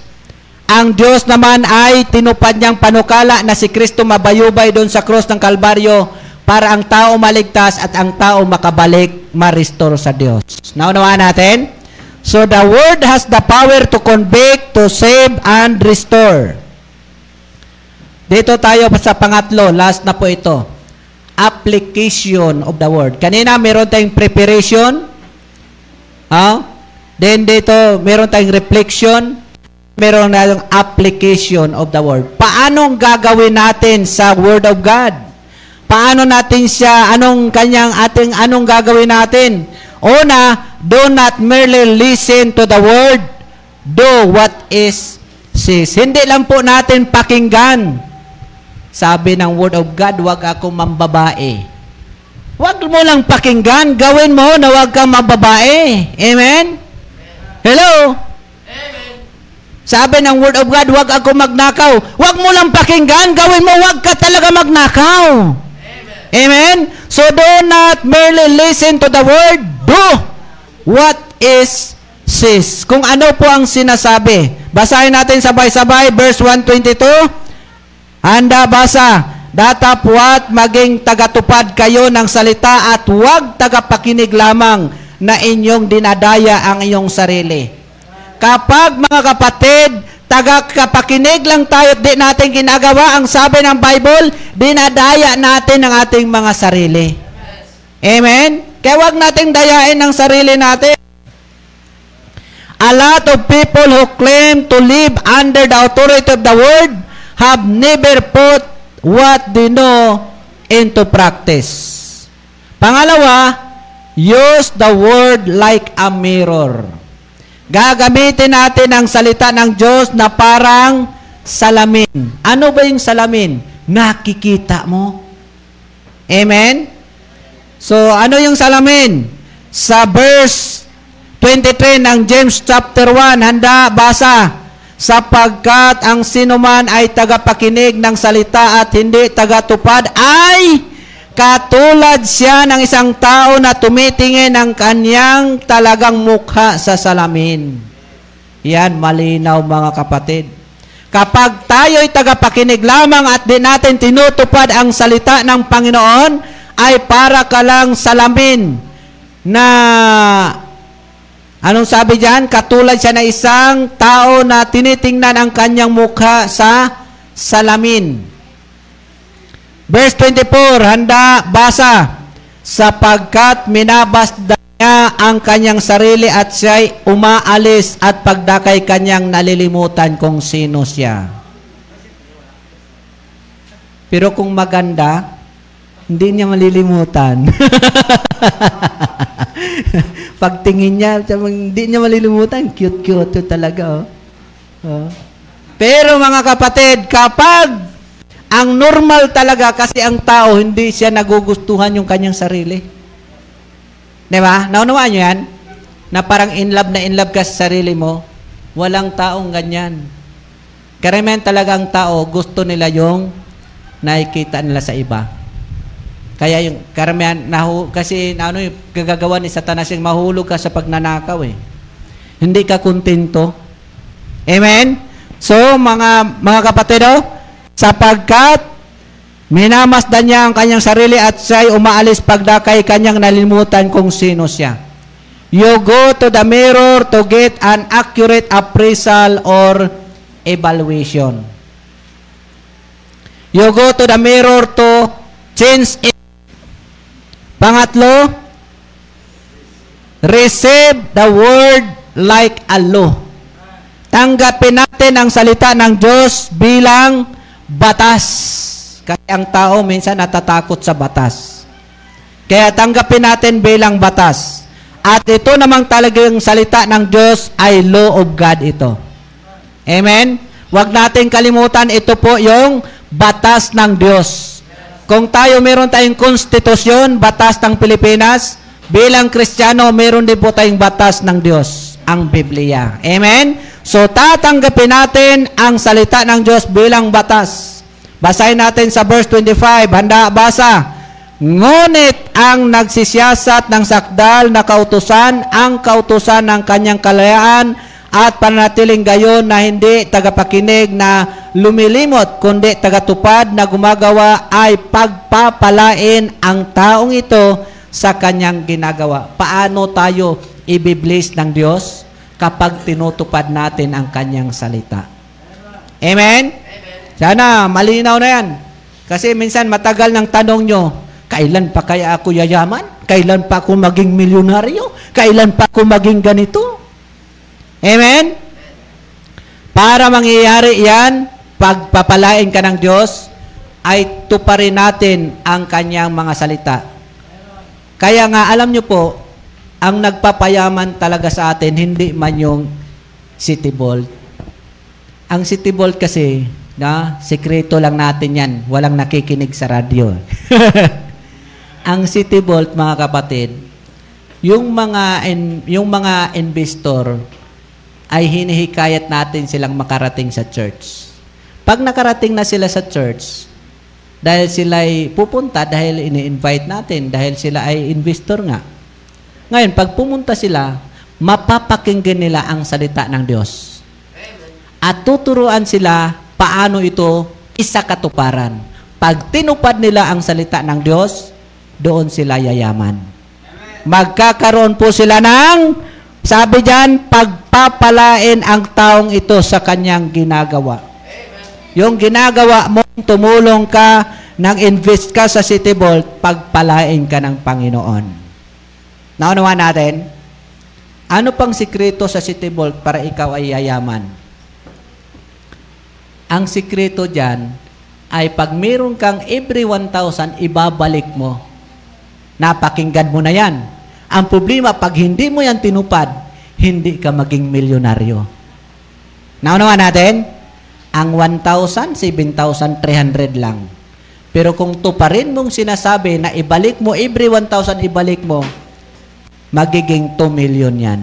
ang Diyos naman ay tinupad niyang panukala na si Kristo mabayubay doon sa krus ng Kalbaryo para ang tao maligtas at ang tao makabalik, ma-restore sa Diyos. Naunawaan natin? So the Word has the power to convict, to save, and restore. Dito tayo sa pangatlo, last na po ito. Application of the Word. Kanina, meron tayong preparation. Huh? Then dito, meron tayong reflection. Meron tayong application of the Word. Paanong gagawin natin sa Word of God? Paano natin siya, anong kanyang ating, anong gagawin natin? Una, do not merely listen to the Word. Do what is says. Hindi lang po natin pakinggan. Sabi ng Word of God, huwag akong mambabae. Huwag mo lang pakinggan, gawin mo na huwag kang mambabae. Amen? Hello? Amen. Sabi ng Word of God, huwag akong magnakaw. Huwag mo lang pakinggan, gawin mo, huwag ka talaga magnakaw. Amen. Amen? So do not merely listen to the Word, do what is says. Kung ano po ang sinasabi. Basahin natin sabay-sabay, verse one twenty-two. Handa basa, datapwat maging tagatupad kayo ng salita at huwag tagapakinig lamang na inyong dinadaya ang iyong sarili. Kapag mga kapatid, tagapakinig lang tayo at di natin ginagawa ang sabi ng Bible, dinadaya natin ang ating mga sarili. Amen? Kaya huwag nating dayain ang sarili natin. A lot of people who claim to live under the authority of the word have never put what they know into practice. Pangalawa, use the word like a mirror. Gagamitin natin ang salita ng Diyos na parang salamin. Ano ba yung salamin? Nakikita mo. Amen? So, ano yung salamin? Sa verse twenty-three ng James chapter one, handa, basa. Sapagkat ang sinuman ay tagapakinig ng salita at hindi tagatupad ay katulad siya ng isang tao na tumitingin ng kanyang talagang mukha sa salamin. Yan, malinaw mga kapatid. Kapag tayo'y tagapakinig lamang at di natin tinutupad ang salita ng Panginoon, ay para ka lang salamin na... Anong sabi diyan? Katulad siya na isang tao na tinitingnan ang kanyang mukha sa salamin. Verse twenty-four, handa, basa. Sapagkat minabasda niya ang kanyang sarili at siya'y umaalis at pagdakay kanyang nalilimutan kung sino siya. Pero kung maganda, hindi niya malilimutan. Pagtingin niya, hindi niya malilimutan. Cute-cute talaga. Oh. Oh. Pero mga kapatid, kapag ang normal talaga kasi ang tao, hindi siya nagugustuhan yung kanyang sarili. Diba? Naunawaan niyo yan? Na parang in love na in love ka sa sarili mo. Walang taong ganyan. Karamihan talaga ang tao, gusto nila yung nakikita nila sa iba. Kaya yung karamihan, nahu, kasi ano yung gagagawa ni Satanas, yung mahulog ka sa pagnanakaw eh. Hindi ka kontento. Amen? So, mga, mga kapatid, oh, sapagkat minamasdan niya ang kanyang sarili at siya'y umaalis pagdakay kanyang nalimutan kung sino siya. You go to the mirror to get an accurate appraisal or evaluation. You go to the mirror to change it. Pangatlo, receive the word like a law. Tanggapin natin ang salita ng Diyos bilang batas. Kasi ang tao minsan natatakot sa batas. Kaya tanggapin natin bilang batas. At ito namang talagang salita ng Diyos ay law of God ito. Amen? Huwag natin kalimutan, ito po yung batas ng Diyos. Kung tayo meron tayong konstitusyon, batas ng Pilipinas, bilang Kristiyano, meron din po tayong batas ng Diyos, ang Biblia. Amen? So, tatanggapin natin ang salita ng Diyos bilang batas. Basahin natin sa verse twenty-five. Handa, basa. Ngunit ang nagsisiyasat ng sakdal na kautusan, ang kautusan ng kanyang kalayaan, at panatiling gayon na hindi tagapakinig na lumilimot, kundi tagatupad na gumagawa ay pagpapalain ang taong ito sa kanyang ginagawa. Paano tayo ibiblis ng Diyos? Kapag tinutupad natin ang kanyang salita. Amen? Sana malinaw na yan. Kasi minsan matagal ng tanong nyo, kailan pa kaya ako yayaman? Kailan pa ako maging milyonaryo? Kailan pa ako maging ganito? Amen? Para mangyayari yan, pagpapalain ka ng Diyos, ay tuparin natin ang kanyang mga salita. Kaya nga, alam nyo po, ang nagpapayaman talaga sa atin, hindi man yung City Vault. Ang City Vault kasi, na, sikreto lang natin yan. Walang nakikinig sa radyo. Ang City Vault, mga kapatid, yung mga, yung mga investor, ay hinihikayat natin silang makarating sa church. Pag nakarating na sila sa church, dahil sila ay pupunta, dahil ini-invite natin, dahil sila ay investor nga. Ngayon, pag pumunta sila, mapapakinggan nila ang salita ng Diyos. At tuturuan sila paano ito isa katuparan. Pag tinupad nila ang salita ng Diyos, doon sila yayaman. Magkakaroon po sila ng, sabi diyan, pagpapalain ang taong ito sa kanyang ginagawa. Yung ginagawa mo, tumulong ka, nag-invest ka sa City Vault, pagpalain ka ng Panginoon. Naunawa natin? Ano pang sikreto sa City Vault para ikaw ay yayaman? Ang sikreto dyan ay pag meron kang every one thousand, ibabalik mo. Napakinggan mo na yan. Ang problema, pag hindi mo yan tinupad, hindi ka maging milyonaryo. Naunawa natin? Ang one thousand, seven thousand three hundred lang. Pero kung tuparin mong sinasabi na ibalik mo, every one thousand ibalik mo, magiging two million yan.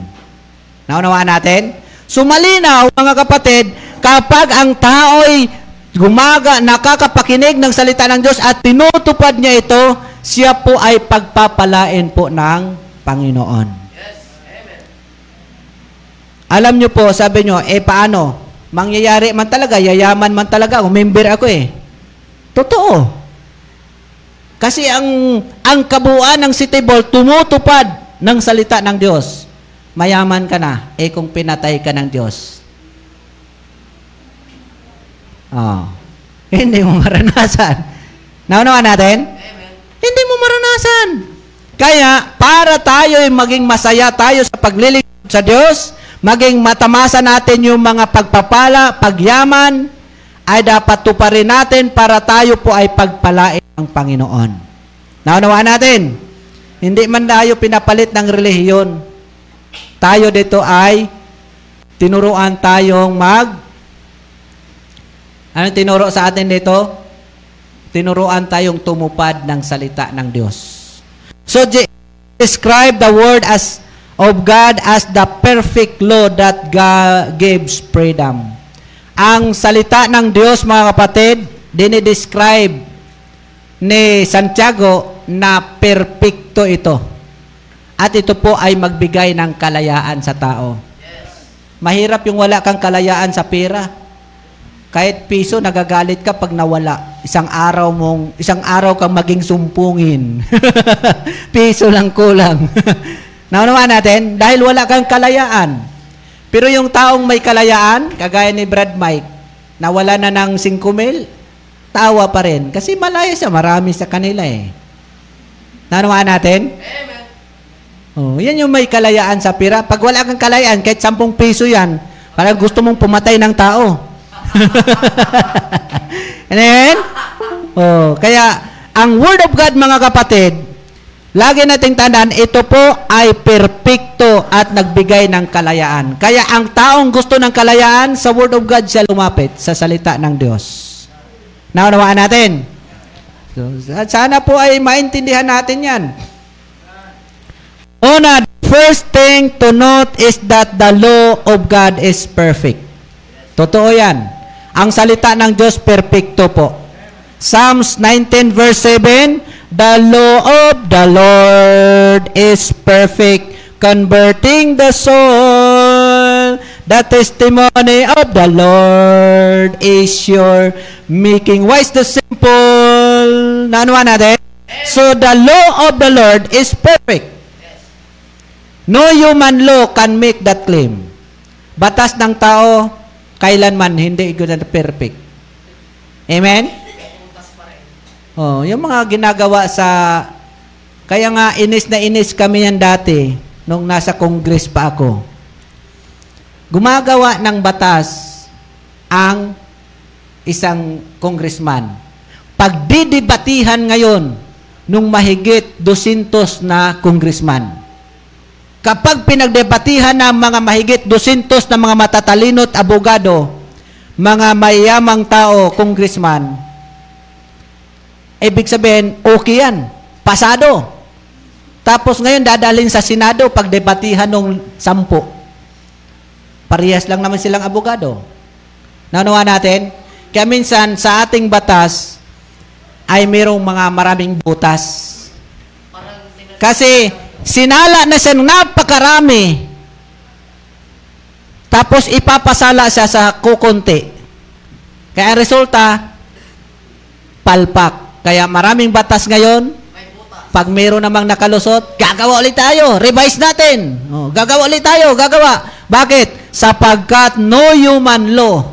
Naunawaan natin? So malinaw, mga kapatid, kapag ang tao'y gumaga, nakakapakinig ng salita ng Diyos at tinutupad niya ito, siya po ay pagpapalain po ng Panginoon. Yes. Amen. Alam niyo po, sabi niyo, eh paano? Mangyayari man talaga, yayaman man talaga, umember ako eh. Totoo. Kasi ang ang kabuuan ng City Vault tumutupad ng salita ng Diyos. Mayaman ka na eh kung pinatay ka ng Diyos. Oh. Hindi mo maranasan. Naunawa natin? Amen. Hindi mo maranasan. Kaya para tayo ay maging masaya tayo sa paglilingkod sa Diyos, maging matamasa natin yung mga pagpapala, pagyaman, ay dapat tuparin natin para tayo po ay pagpalain ang Panginoon. Naunawaan natin, hindi man tayo pinapalit ng relihiyon. Tayo dito ay tinuruan tayong mag ano tinuro sa atin dito? Tinuruan tayong tumupad ng salita ng Diyos. So, describe the word as of God as the perfect law that God gives freedom. Ang salita ng Diyos, mga kapatid, dinidescribe ni Santiago na perpekto ito. At ito po ay magbigay ng kalayaan sa tao. Mahirap yung wala kang kalayaan sa pera. Kahit piso, nagagalit ka pag nawala. Isang araw mong, isang araw kang maging sumpungin. Piso lang kulang. Naunawa natin, dahil wala kang kalayaan. Pero yung taong may kalayaan, kagaya ni Brad Mike, nawala na ng five mil, tawa pa rin. Kasi malaya siya, marami sa kanila eh. Naunawa natin? Amen. Oh, yan yung may kalayaan sa pira. Pag wala kang kalayaan, kahit ten piso yan, parang gusto mong pumatay ng tao. And then, oh, kaya, ang Word of God, mga kapatid, lagi nating tandaan, ito po ay perpekto at nagbigay ng kalayaan. Kaya ang taong gusto ng kalayaan, sa Word of God siya lumapit, sa salita ng Diyos. Naunawaan natin. So, sana po ay maintindihan natin yan. Una, the first thing to note is that the law of God is perfect. Totoo yan. Ang salita ng Diyos, perpekto po. Psalms nineteen verse seven, the law of the Lord is perfect, converting the soul. The testimony of the Lord is sure, making wise the simple. Nanuwa natin? So the law of the Lord is perfect. No human law can make that claim. Batas ng tao, kailanman hindi ganoon perfect. Amen? Oh, yung mga ginagawa sa... Kaya nga, inis na inis kami yan dati nung nasa Congress pa ako. Gumagawa ng batas ang isang congressman. Pagdidibatihan ngayon nung mahigit two hundred na congressman. Kapag pinagdebatihan ng mga mahigit two hundred na mga matatalino at abogado, mga mayamang tao, congressman, ibig sabihin, okay yan. Pasado. Tapos ngayon, dadalhin sa Senado pagdebatihan ng sampu. Parehas lang naman silang abogado. Naunawa natin? Kaya minsan, sa ating batas, ay mayroong mga maraming butas. Kasi, sinala na siya napakarami. Tapos, ipapasala siya sa kukunti. Kaya resulta, palpak. Kaya maraming batas ngayon, pag mayroon namang nakalusot, gagawa ulit tayo, revise natin. O, gagawa ulit tayo, gagawa. Bakit? Sapagkat no human law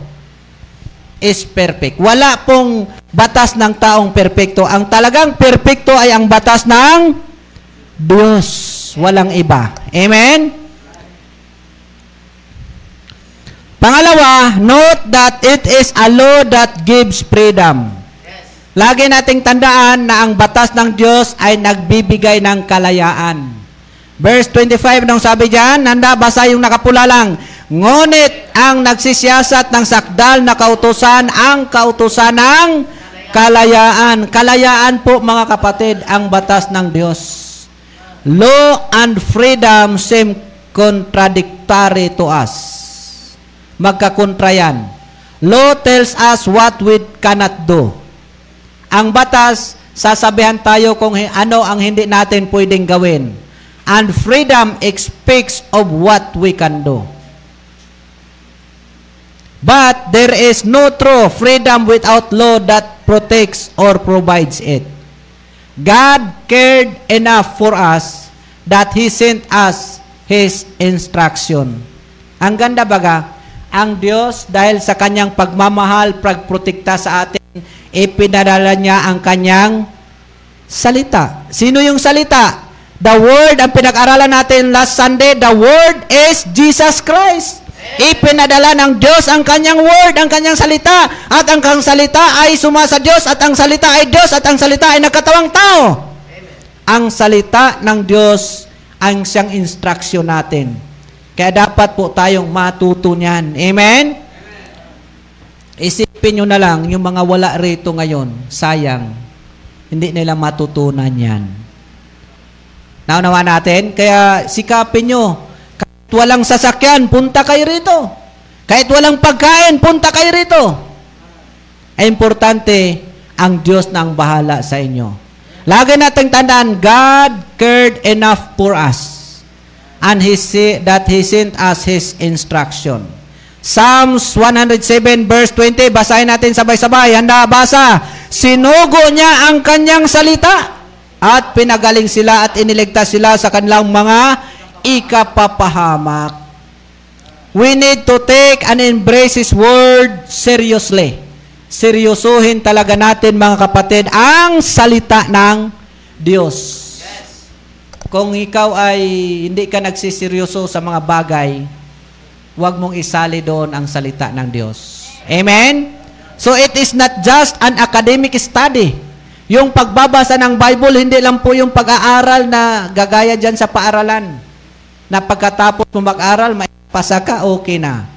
is perfect. Wala pong batas ng taong perpekto. Ang talagang perpekto ay ang batas ng Diyos. Walang iba. Amen? Pangalawa, note that it is a law that gives freedom. Yes. Lagi nating tandaan na ang batas ng Diyos ay nagbibigay ng kalayaan. Verse twenty-five, nung sabi dyan, nanda, basa yung nakapula lang. Ngunit ang nagsisiyasat ng sakdal na kautusan, ang kautusan ng kalayaan. Kalayaan po mga kapatid, ang batas ng Diyos. Law and freedom seem contradictory to us. Magkakontra yan. Law tells us what we cannot do. Ang batas, sasabihan tayo kung ano ang hindi natin pwedeng gawin. And freedom speaks of what we can do. But there is no true freedom without law that protects or provides it. God cared enough for us that He sent us His instruction. Ang ganda baga, ang Diyos dahil sa kanyang pagmamahal, pagprotekta sa atin, ipinadala niya ang kanyang salita. Sino yung salita? The Word, ang pinag-aralan natin last Sunday, the Word is Jesus Christ. Ipinadala ng Diyos ang kanyang word, ang kanyang salita, at ang kanyang salita ay suma sa Diyos, at ang salita ay Diyos, at ang salita ay nagkatawang tao. Amen. Ang salita ng Diyos ang siyang instruction natin. Kaya dapat po tayong matuto niyan. Amen? Amen? Isipin nyo na lang, yung mga wala rito ngayon, sayang, hindi nila matutunan yan. Naunawa natin? Kaya sikapin nyo, kahit walang sasakyan, punta kayo rito. Kahit walang pagkain, punta kayo rito. Ay importante, ang Diyos na ang bahala sa inyo. Lagi nating tandaan, God cared enough for us, and He that He sent us His instruction. Psalms one oh seven verse twenty, basahin natin sabay-sabay. Handa, basa. Sinugo niya ang kanyang salita, at pinagaling sila at iniligtas sila sa kanilang mga ikapapahamak. We need to take and embrace His word seriously. Seryosuhin talaga natin mga kapatid ang salita ng Diyos. Yes. Kung ikaw ay hindi ka nagsiseryoso sa mga bagay, huwag mong isali doon ang salita ng Diyos. Amen? So it is not just an academic study. Yung pagbabasa ng Bible, hindi lang po yung pag-aaral na gagaya dyan sa paaralan. Na pagkatapos mo mag-aral, may pasa ka, okay na.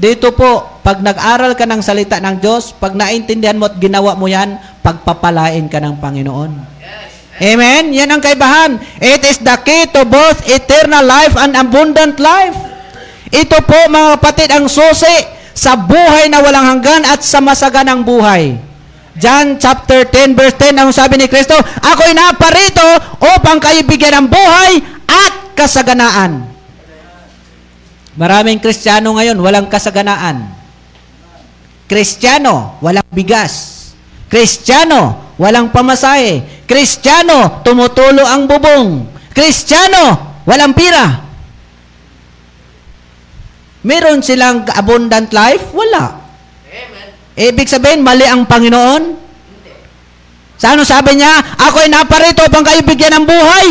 Dito po, pag nag-aral ka ng salita ng Diyos, pag naintindihan mo at ginawa mo yan, pagpapalain ka ng Panginoon. Yes. Amen? Yan ang kaibahan. It is the key to both eternal life and abundant life. Ito po, mga kapatid, ang susi sa buhay na walang hanggan at sa masaganang buhay. John chapter ten verse ten, ang sabi ni Kristo, ako'y naparito upang kayo bigyan ng buhay at kasaganaan. Maraming Kristiyano ngayon, walang kasaganaan. Kristiyano, walang bigas. Kristiyano, walang pamasahe. Kristiyano, tumutulo ang bubong. Kristiyano, walang pira. Meron silang abundant life? Wala. Ibig sabihin, mali ang Panginoon? Hindi. Sa ano sabi niya? Ako'y naparito upang kayo bigyan ng buhay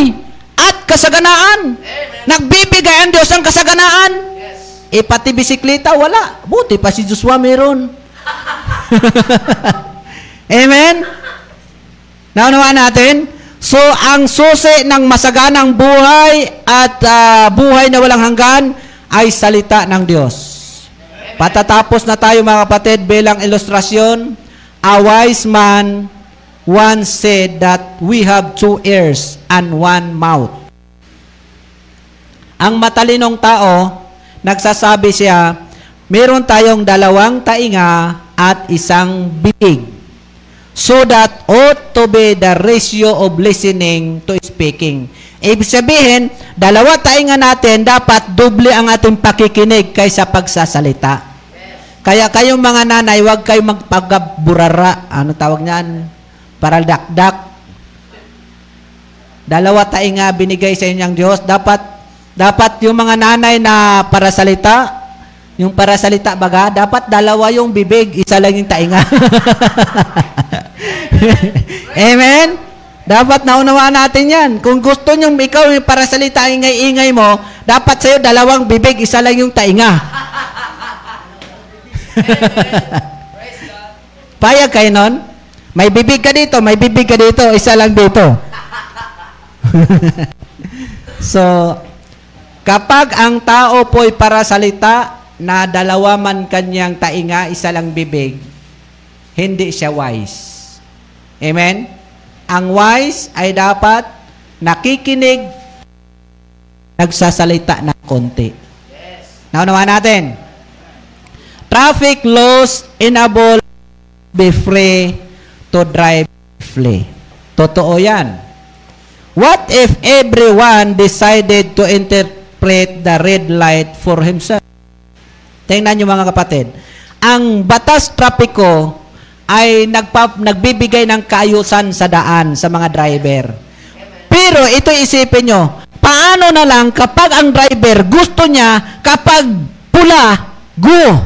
at kasaganaan. Amen. Nagbibigay ang Diyos ang kasaganaan. Yes. E pati bisikleta, wala. Buti pa si Joshua meron. Amen? Naunawa natin? So, ang susi ng masaganang buhay at uh, buhay na walang hanggan ay salita ng Diyos. Patatapos na tayo mga kapatid bilang ilustrasyon. A wise man once said that we have two ears and one mouth. Ang matalinong tao, nagsasabi siya, meron tayong dalawang tainga at isang bibig. So that ought to be the ratio of listening to speaking. Ibig sabihin, dalawa tainga natin, dapat doble ang ating pakikinig kaysa pagsasalita. Kaya kayong mga nanay, huwag kayong magpagaburara. Ano tawag niyan? Paraldakdak. Dalawa tainga binigay sa inyo ng Diyos. Dapat, dapat yung mga nanay na parasalita, yung parasalita baga, dapat dalawa yung bibig, isa lang yung tainga. Amen? Dapat naunawaan natin yan. Kung gusto nyo ikaw yung parasalita, ingay-ingay mo, dapat sa'yo dalawang bibig, isa lang yung tainga. Payag kayo nun? May bibig ka dito, may bibig ka dito, isa lang dito. So, kapag ang tao po'y para salita na dalawa man kanyang tainga, isa lang bibig, hindi siya wise. Amen? Ang wise ay dapat nakikinig, nagsasalita ng konti. Yes. Naunawahan natin. Traffic laws enable be free to drive free. Totoo yan. What if everyone decided to interpret the red light for himself? Tingnan nyo mga kapatid. Ang batas trapiko ay nagpa, nagbibigay ng kaayusan sa daan sa mga driver. Pero ito isipin nyo, paano na lang kapag ang driver gusto niya kapag pula, go.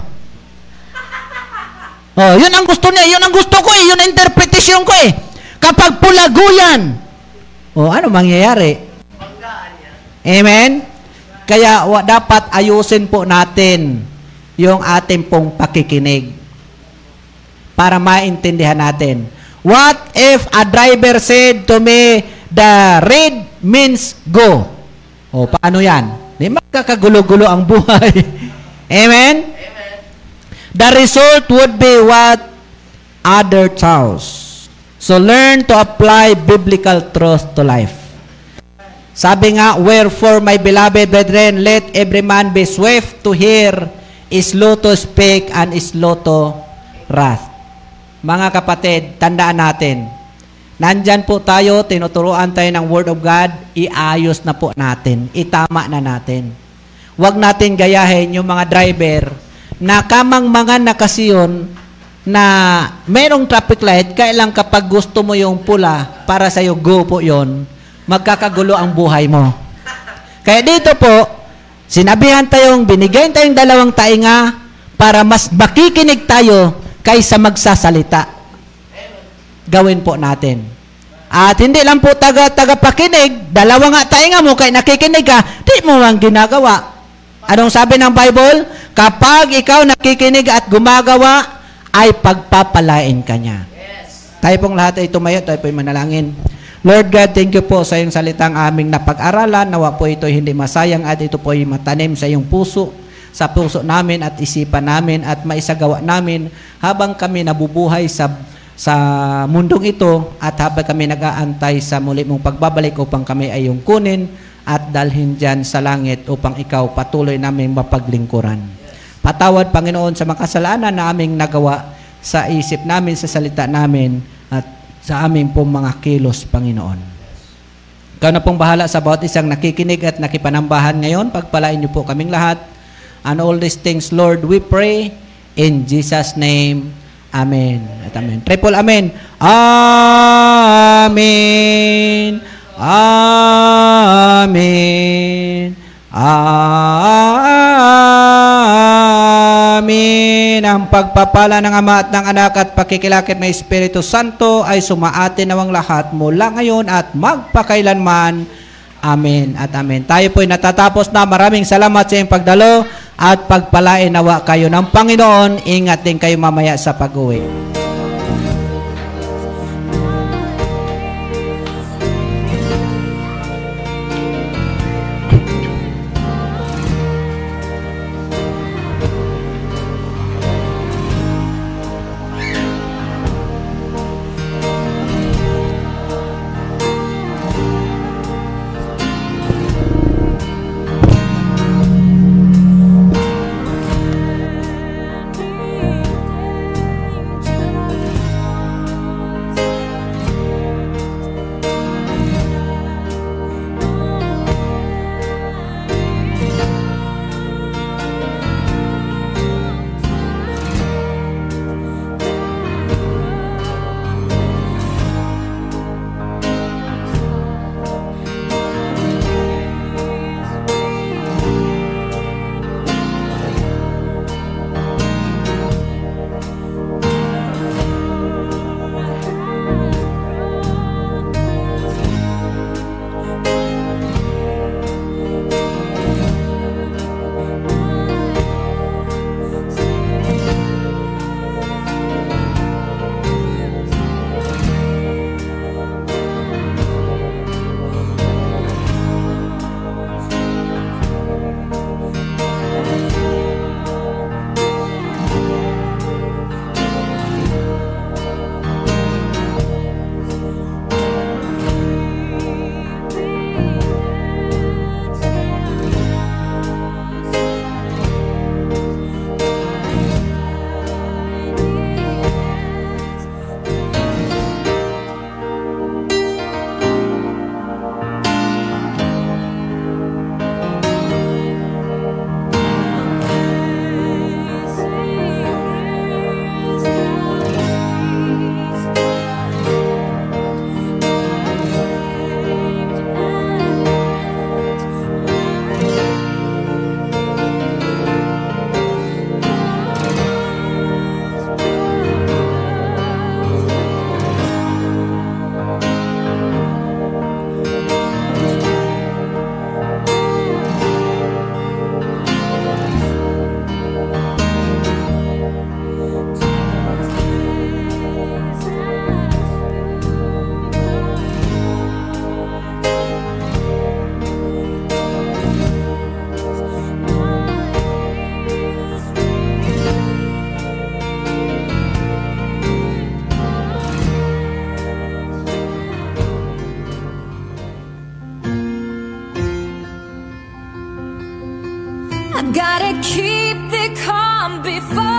Oh, yun ang gusto niya, yun ang gusto ko eh, yun ang interpretasyon ko eh. Kapag pulago yan, oh, ano mangyayari? Amen? Kaya wa, dapat ayusin po natin yung ating pong pakikinig para maintindihan natin. What if a driver said to me, the red means go? Oh, paano yan? Di magkakagulo-gulo ang buhay. Amen? The result would be what? Other thoughts. So learn to apply biblical truth to life. Sabi nga, wherefore, my beloved brethren, let every man be swift to hear, slow to speak, and slow to wrath. Mga kapatid, tandaan natin, nandyan po tayo, tinuturuan tayo ng Word of God, iayos na po natin, itama na natin. Huwag natin gayahin yung mga driver na kamangmangan na kasi yun na merong traffic light, kailang kapag gusto mo yung pula para sa'yo, go po yun, magkakagulo ang buhay mo. Kaya dito po, sinabihan tayong, binigyan tayong dalawang tainga para mas makikinig tayo kaysa magsasalita. Gawin po natin. At hindi lang po taga-tagapakinig, dalawa nga tainga mo, kaya nakikinig ka, di mo ang ginagawa. Anong sabi ng Bible? Kapag ikaw nakikinig at gumagawa, ay pagpapalain ka niya. Yes. Tayo pong lahat ay tumayo, tayo po'y manalangin. Lord God, thank you po sa iyong salitang aming napag-aralan. Nawa po ito hindi masayang at ito po'y matanim sa iyong puso, sa puso namin at isipan namin at maisagawa namin habang kami nabubuhay sa sa mundong ito at habang kami nag-aantay sa muli mong pagbabalik upang kami ay iyong kunin at dalhin dyan sa langit upang ikaw patuloy namin mapaglingkuran. Patawad, Panginoon, sa makasalanan na aming nagawa sa isip namin, sa salita namin, at sa aming pong mga kilos, Panginoon. Ikaw na pong bahala sa bawat isang nakikinig at nakipanambahan ngayon. Pagpalain niyo po kaming lahat. And all these things, Lord, we pray in Jesus' name. Amen. At amen. Triple amen. Amen. Amen. Amen. Ang pagpapala ng Ama at ng Anak at pakikilakit ng Espiritu Santo ay sumaatin nawang lahat mula ngayon at magpakailanman. Amen at amen. Tayo po'y natatapos na. Maraming salamat sa iyong pagdalo at pagpalain nawa kayo ng Panginoon. Ingat din kayo mamaya sa pag-uwi. I gotta keep it calm before